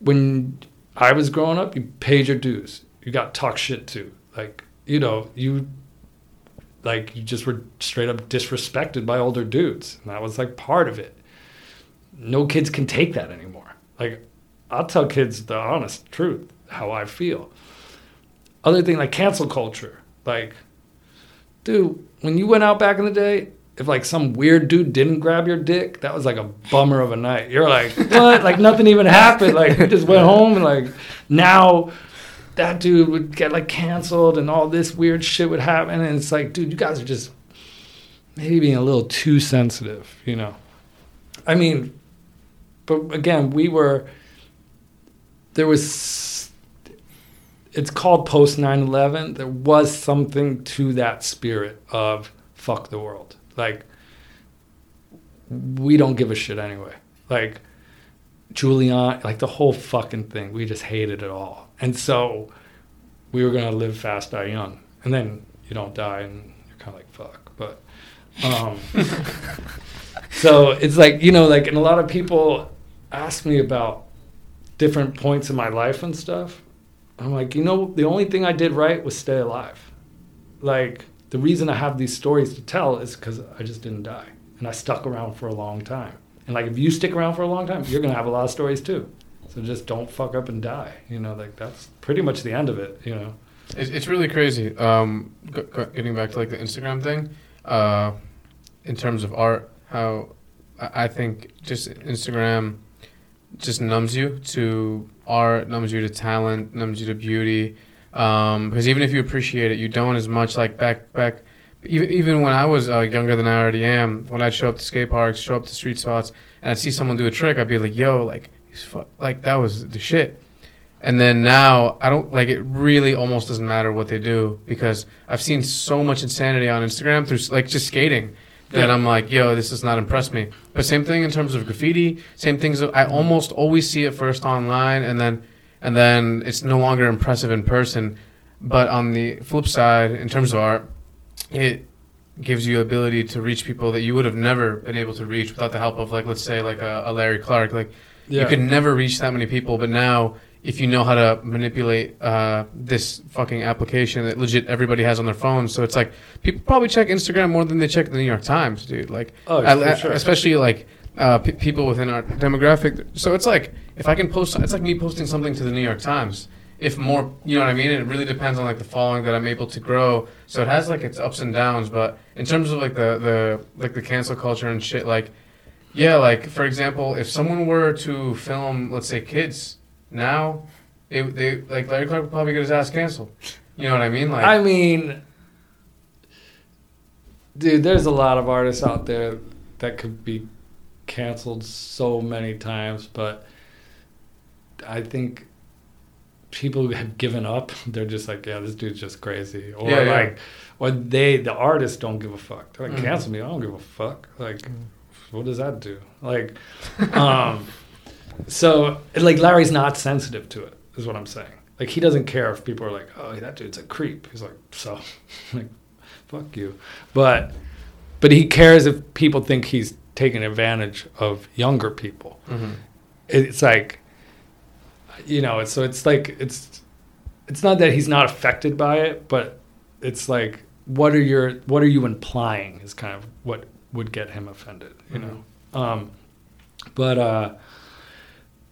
when I was growing up, you paid your dues. You got talked shit to. Like, you know, you just were straight up disrespected by older dudes. And that was like part of it. No kids can take that anymore. Like, I'll tell kids the honest truth, how I feel. Other thing, like cancel culture. Like, dude, when you went out back in the day, if like some weird dude didn't grab your dick, that was like a bummer of a night. You're like, what? Like nothing even happened. Like you just went home and like now that dude would get like canceled and all this weird shit would happen. And it's like, dude, you guys are just maybe being a little too sensitive, you know? I mean, but again, it's called post 9/11. There was something to that spirit of fuck the world. Like, we don't give a shit anyway. Like, Julian, like the whole fucking thing, we just hated it all. And so we were going to live fast, die young. And then you don't die and you're kind of like, fuck. But so it's like, you know, like, and a lot of people ask me about different points in my life and stuff. I'm like, you know, the only thing I did right was stay alive. Like, the reason I have these stories to tell is because I just didn't die. And I stuck around for a long time. And like, if you stick around for a long time, you're going to have a lot of stories too. So just don't fuck up and die. You know, like that's pretty much the end of it, you know. It's really crazy. Getting back to like the Instagram thing, in terms of art, how I think just Instagram just numbs you to art, numbs you to talent, numbs you to beauty. Because even if you appreciate it, you don't as much like back. Even when I was younger than I already am, when I'd show up to skate parks, show up to street spots, and I'd see someone do a trick, I'd be like, yo, like, like that was the shit. And then now I don't like it. Really, almost doesn't matter what they do because I've seen so much insanity on Instagram through like just skating that I'm like, yo, this does not impress me. But same thing in terms of graffiti. Same things. I almost always see it first online, and then it's no longer impressive in person. But on the flip side, in terms of art, it gives you ability to reach people that you would have never been able to reach without the help of like, let's say, like a Larry Clark, like. Yeah. You could never reach that many people, but now if you know how to manipulate this fucking application that legit everybody has on their phones, so it's like people probably check Instagram more than they check the New York Times, dude. Like, especially like people within our demographic. So it's like, if I can post, it's like me posting something to the New York Times. If more, you know what I mean? It really depends on like the following that I'm able to grow. So it has like its ups and downs, but in terms of like the cancel culture and shit, like, yeah, like for example, if someone were to film, let's say Kids now, they like Larry Clark would probably get his ass canceled. You know what I mean? Like, I mean, dude, there's a lot of artists out there that could be canceled so many times, but I think people have given up. They're just like, yeah, this dude's just crazy, or yeah, like, or the artists don't give a fuck. They're like, cancel me, I don't give a fuck. Like, what does that do? Like, so like Larry's not sensitive to it, is what I'm saying. Like, he doesn't care if people are like, oh, that dude's a creep. He's like, so, like, fuck you. But he cares if people think he's taking advantage of younger people. Mm-hmm. It's like, you know, so it's like, it's not that he's not affected by it, but it's like, what are you implying is kind of what would get him offended, you mm-hmm. know?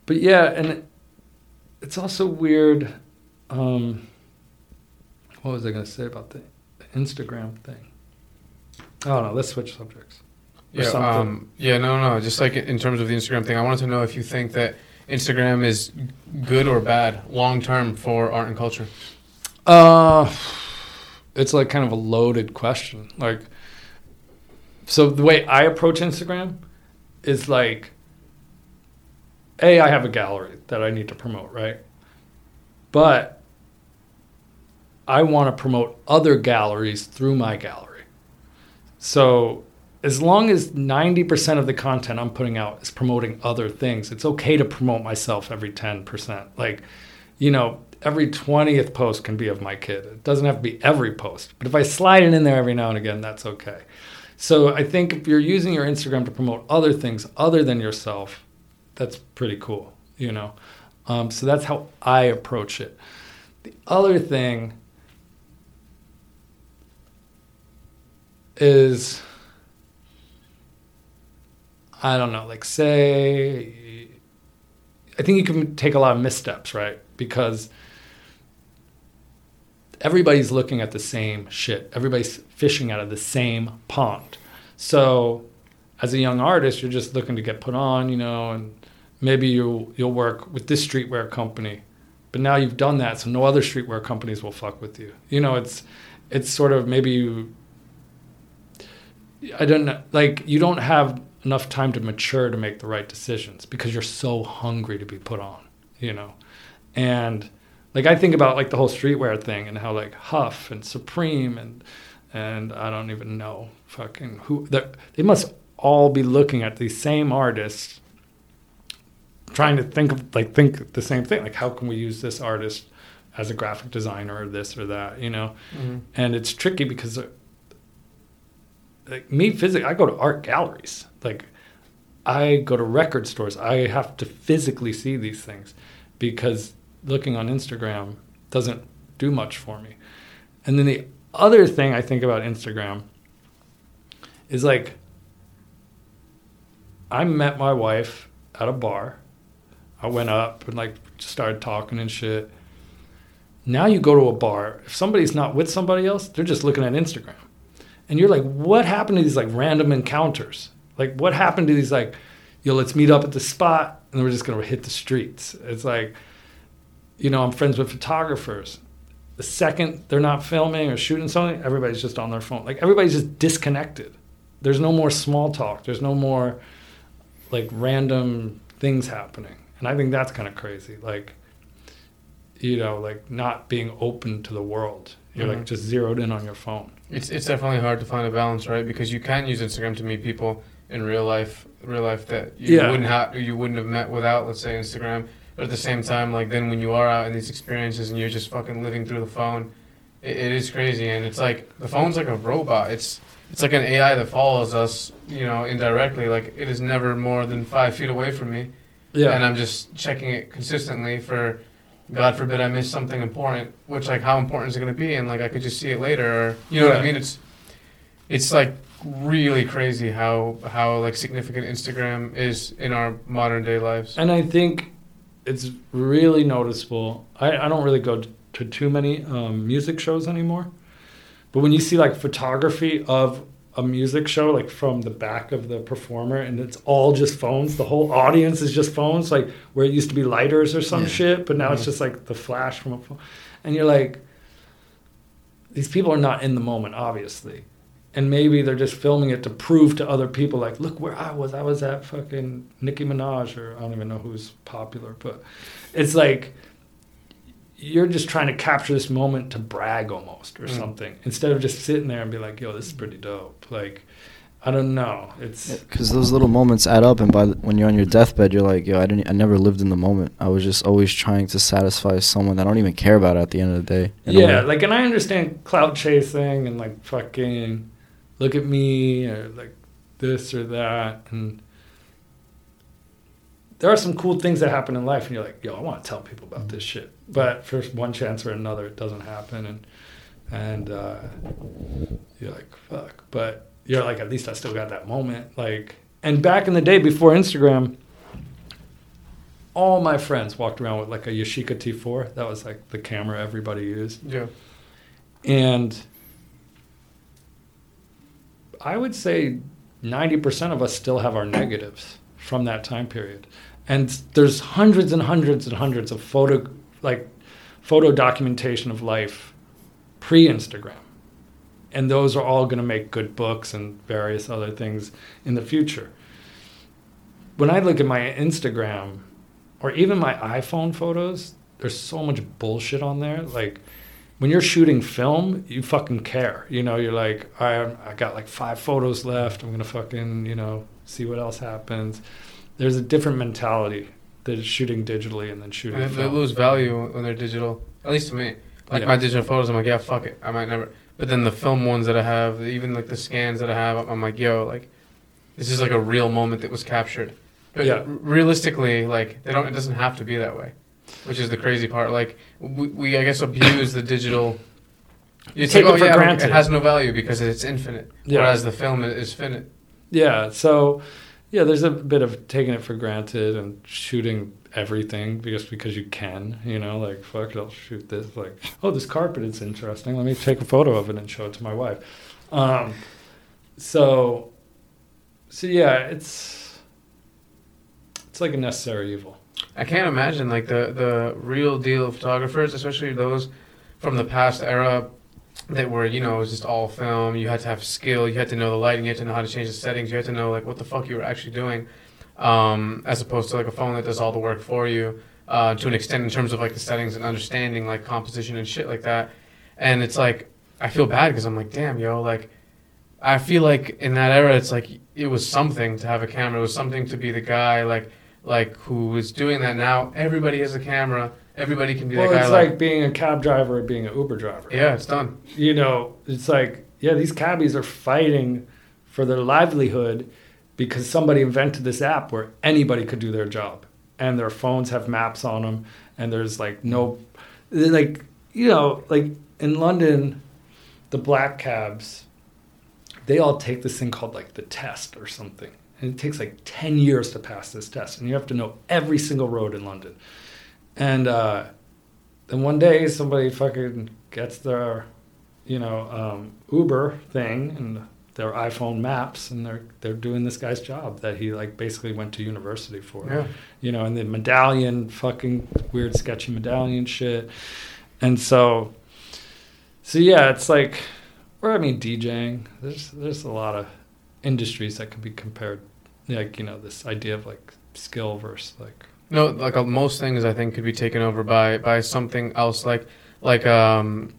But yeah, and it's also weird. What was I going to say about the Instagram thing? Oh no, let's switch subjects. Yeah. No. Just like in terms of the Instagram thing, I wanted to know if you think that Instagram is good or bad long term for art and culture? It's like kind of a loaded question. Like, so the way I approach Instagram is like, I have a gallery that I need to promote, right? But I want to promote other galleries through my gallery. So as long as 90% of the content I'm putting out is promoting other things, it's okay to promote myself every 10%. Like, you know, every 20th post can be of my kid. It doesn't have to be every post. But if I slide it in there every now and again, that's okay. So I think if you're using your Instagram to promote other things other than yourself, that's pretty cool, you know. So that's how I approach it. The other thing is, I don't know, like, say, I think you can take a lot of missteps, right? Because everybody's looking at the same shit. Everybody's fishing out of the same pond. So as a young artist, you're just looking to get put on, you know, and maybe you'll work with this streetwear company. But now you've done that, so no other streetwear companies will fuck with you. You know, it's sort of maybe I don't know, like, you don't have enough time to mature to make the right decisions because you're so hungry to be put on, you know? And like, I think about like the whole streetwear thing and how like Huff and Supreme and I don't even know fucking who, they must all be looking at these same artists trying to think the same thing. Like, how can we use this artist as a graphic designer or this or that, you know? Mm-hmm. And it's tricky because like me physically, I go to art galleries. Like, I go to record stores. I have to physically see these things because looking on Instagram doesn't do much for me. And then the other thing I think about Instagram is, like, I met my wife at a bar. I went up and, like, just started talking and shit. Now you go to a bar. If somebody's not with somebody else, they're just looking at Instagram. And you're like, what happened to these like random encounters? Like, what happened to these like, yo, let's meet up at the spot and we're just gonna hit the streets? It's like, you know, I'm friends with photographers. The second they're not filming or shooting something, everybody's just on their phone. Like, everybody's just disconnected. There's no more small talk. There's no more like random things happening. And I think that's kind of crazy. Like, you know, like not being open to the world. You're mm-hmm. like just zeroed in on your phone. It's definitely hard to find a balance, right? Because you can use Instagram to meet people in real life that you wouldn't have met without, let's say, Instagram. But at the same time, like, then when you are out in these experiences and you're just fucking living through the phone, it is crazy. And it's like the phone's like a robot. It's like an AI that follows us, you know, indirectly. Like, it is never more than 5 feet away from me. Yeah. And I'm just checking it consistently for, God forbid I miss something important, which, like, how important is it going to be? And, like, I could just see it later. Or, you know what I mean? It's it's like really crazy how like significant Instagram is in our modern day lives. And I think it's really noticeable. I don't really go to too many music shows anymore, but when you see like photography of a music show, like from the back of the performer, and it's all just phones. The whole audience is just phones, like where it used to be lighters or some shit, but now it's just like the flash from a phone. And you're like, these people are not in the moment, obviously. And maybe they're just filming it to prove to other people, like, look where I was. I was at fucking Nicki Minaj, or I don't even know who's popular, but it's like you're just trying to capture this moment to brag almost or something, instead of just sitting there and be like, yo, this is pretty dope. Like, I don't know. It's because those little moments add up, and when you're on your deathbed, you're like, yo, I never lived in the moment. I was just always trying to satisfy someone that I don't even care about at the end of the day. Yeah, like, and I understand clout chasing and, like, fucking look at me or, like, this or that. And there are some cool things that happen in life, and you're like, yo, I want to tell people about this shit. But for one chance or another, it doesn't happen, and you're like, fuck. But you're like, at least I still got that moment. Like, and back in the day before Instagram, all my friends walked around with like a Yashica T4. That was like the camera everybody used. Yeah. And I would say 90% of us still have our negatives from that time period. And there's hundreds and hundreds and hundreds of photo documentation of life pre-Instagram. And those are all going to make good books and various other things in the future. When I look at my Instagram or even my iPhone photos, there's so much bullshit on there. Like, when you're shooting film, you fucking care. You know, you're like, all right, I got like 5 photos left. I'm going to fucking, you know, see what else happens. There's a different mentality that is shooting digitally and then shooting film. They lose value when they're digital, at least to me. Like, my digital photos, I'm like, yeah, fuck it. I might never... But then the film ones that I have, even like the scans that I have, I'm like, yo, like, this is like a real moment that was captured. But realistically, like, it doesn't have to be that way, which is the crazy part. Like, we I guess, abuse the digital. You take it for granted. It has no value because it's infinite, whereas the film is finite. Yeah, so, yeah, there's a bit of taking it for granted and shooting everything just because you can, you know, like, fuck it, I'll shoot this, like, oh, this carpet is interesting, let me take a photo of it and show it to my wife. So yeah, it's like a necessary evil. I can't imagine, like, the real deal photographers, especially those from the past era that were, you know, it was just all film. You had to have skill, you had to know the lighting, you had to know how to change the settings, you had to know, like, what the fuck you were actually doing. As opposed to like a phone that does all the work for you, to an extent, in terms of like the settings and understanding like composition and shit like that. And it's like, I feel bad because I'm like, damn, yo, like, I feel like in that era, it's like, it was something to have a camera. It was something to be the guy like who was doing that. Now everybody has a camera. Everybody can be the guy. Well, it's like being a cab driver or being an Uber driver. Yeah, it's done. You know, it's like, yeah, these cabbies are fighting for their livelihood, because somebody invented this app where anybody could do their job, and their phones have maps on them, and there's like no, like, you know, like in London, the black cabs, they all take this thing called like the test or something, and it takes like 10 years to pass this test, and you have to know every single road in London. And then one day somebody fucking gets their, you know, Uber thing and their iPhone maps, and they're doing this guy's job that he like basically went to university for. Yeah. You know, and the medallion, fucking weird sketchy medallion shit. And so yeah, it's like, or I mean, DJing, there's a lot of industries that can be compared, like, you know, this idea of like skill versus like, no, like most things I think could be taken over by something else. Like,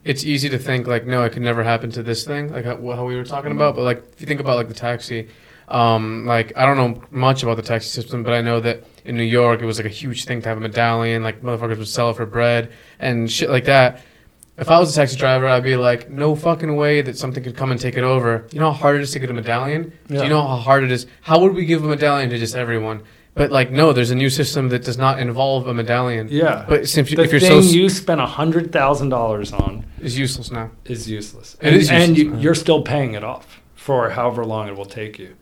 it's easy to think, like, no, it could never happen to this thing, like how we were talking about. But, like, if you think about, like, the taxi, like, I don't know much about the taxi system, but I know that in New York it was, like, a huge thing to have a medallion. Like, motherfuckers would sell it for bread and shit like that. If I was a taxi driver, I'd be like, no fucking way that something could come and take it over. You know how hard it is to get a medallion? Yeah. Do you know how hard it is? How would we give a medallion to just everyone? But, like, no, there's a new system that does not involve a medallion. Yeah. But if you're so... The thing you spent $100,000 on... Is useless now. Is useless. It is useless. And you're still paying it off for however long it will take you.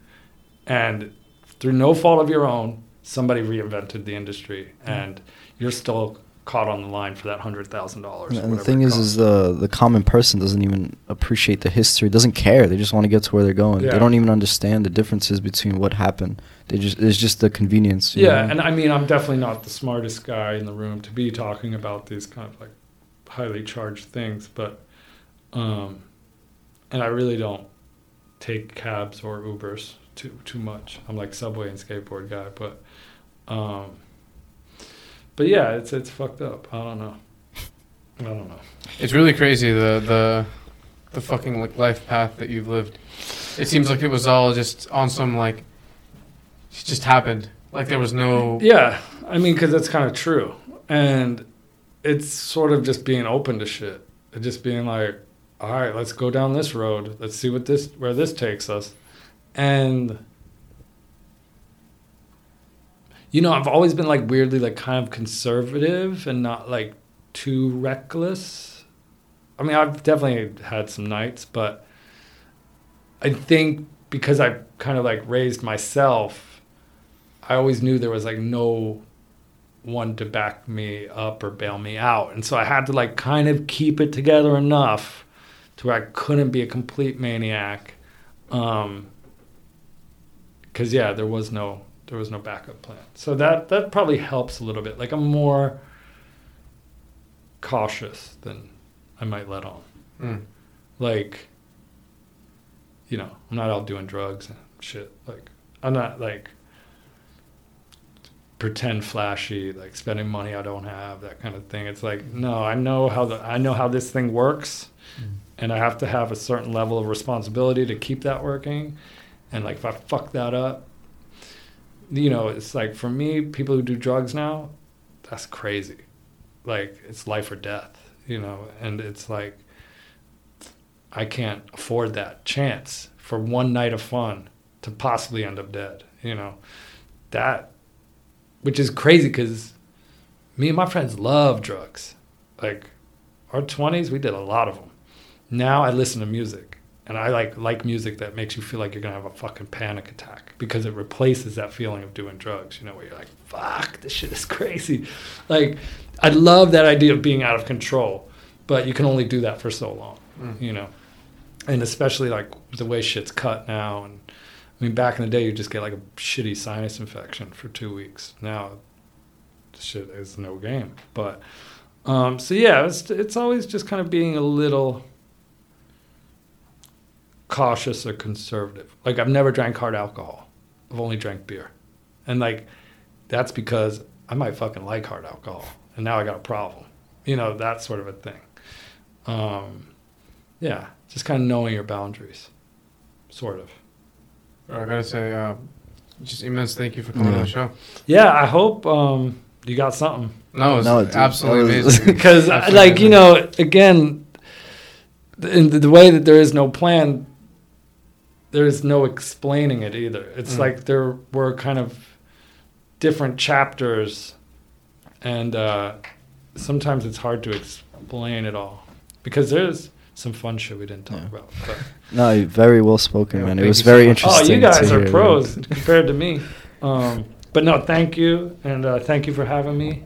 And through no fault of your own, somebody reinvented the industry, and you're still caught on the line for that $100,000. And the thing is the common person doesn't even appreciate the history, doesn't care. They just want to get to where they're going. Yeah. They don't even understand the differences between what happened. It's just the convenience. You know? And I mean, I'm definitely not the smartest guy in the room to be talking about these kind of like highly charged things, but and I really don't take cabs or Ubers too much. I'm like subway and skateboard guy, but yeah, it's fucked up. I don't know. It's really crazy the fucking like life path that you've lived. It seems like it was all just on some like it just happened. Like there was no. Yeah, I mean, because that's kind of true, and it's sort of just being open to shit. It just being like, all right, let's go down this road. Let's see where this takes us, and. You know, I've always been like weirdly like kind of conservative and not like too reckless. I mean, I've definitely had some nights, but I think because I kind of like raised myself, I always knew there was like no one to back me up or bail me out. And so I had to like kind of keep it together enough to where I couldn't be a complete maniac. 'Cause yeah, there was no backup plan. So that probably helps a little bit. Like I'm more cautious than I might let on. Mm. Like, you know, I'm not out doing drugs and shit. Like I'm not like pretend flashy, like spending money I don't have, that kind of thing. It's like, no, I know how this thing works, and I have to have a certain level of responsibility to keep that working. And like if I fuck that up, you know, it's like for me, people who do drugs now, that's crazy. Like it's life or death, you know, and it's like I can't afford that chance for one night of fun to possibly end up dead, you know. That, which is crazy because me and my friends love drugs. Like our 20s, we did a lot of them. Now I listen to music. And I like music that makes you feel like you're going to have a fucking panic attack because it replaces that feeling of doing drugs, you know, where you're like, fuck, this shit is crazy. Like, I love that idea of being out of control, but you can only do that for so long, you know. And especially, like, the way shit's cut now. And I mean, back in the day, you just get, like, a shitty sinus infection for 2 weeks. Now, shit is no game. But, so, yeah, it's always just kind of being a little cautious or conservative. Like I've never drank hard alcohol. I've only drank beer. And like that's because I might fucking like hard alcohol and now I got a problem. You know, that sort of a thing. Yeah, just kind of knowing your boundaries. Sort of. I gotta say, just immense thank you for coming on the show. Yeah, I hope you got something. No, it's absolutely amazing. Because like, you know, again, in the way that there is no plan, there is no explaining it either. It's like there were kind of different chapters, and sometimes it's hard to explain it all because there's some fun shit we didn't talk about. But. No, very well spoken, man. It was very interesting. Oh, you guys are pros compared to me. But no, thank you, and thank you for having me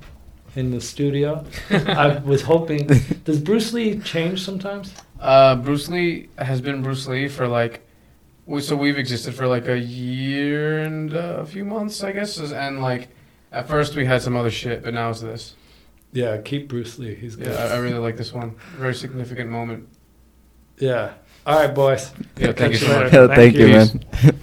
in the studio. I was hoping. Does Bruce Lee change sometimes? Bruce Lee has been Bruce Lee for like, so we've existed for like a year and a few months, I guess. And like, at first we had some other shit, but now it's this. Yeah, keep Bruce Lee. He's good. Yeah, I really like this one. Very significant moment. Yeah. All right, boys. Yeah, thank you so much. Thank you, man.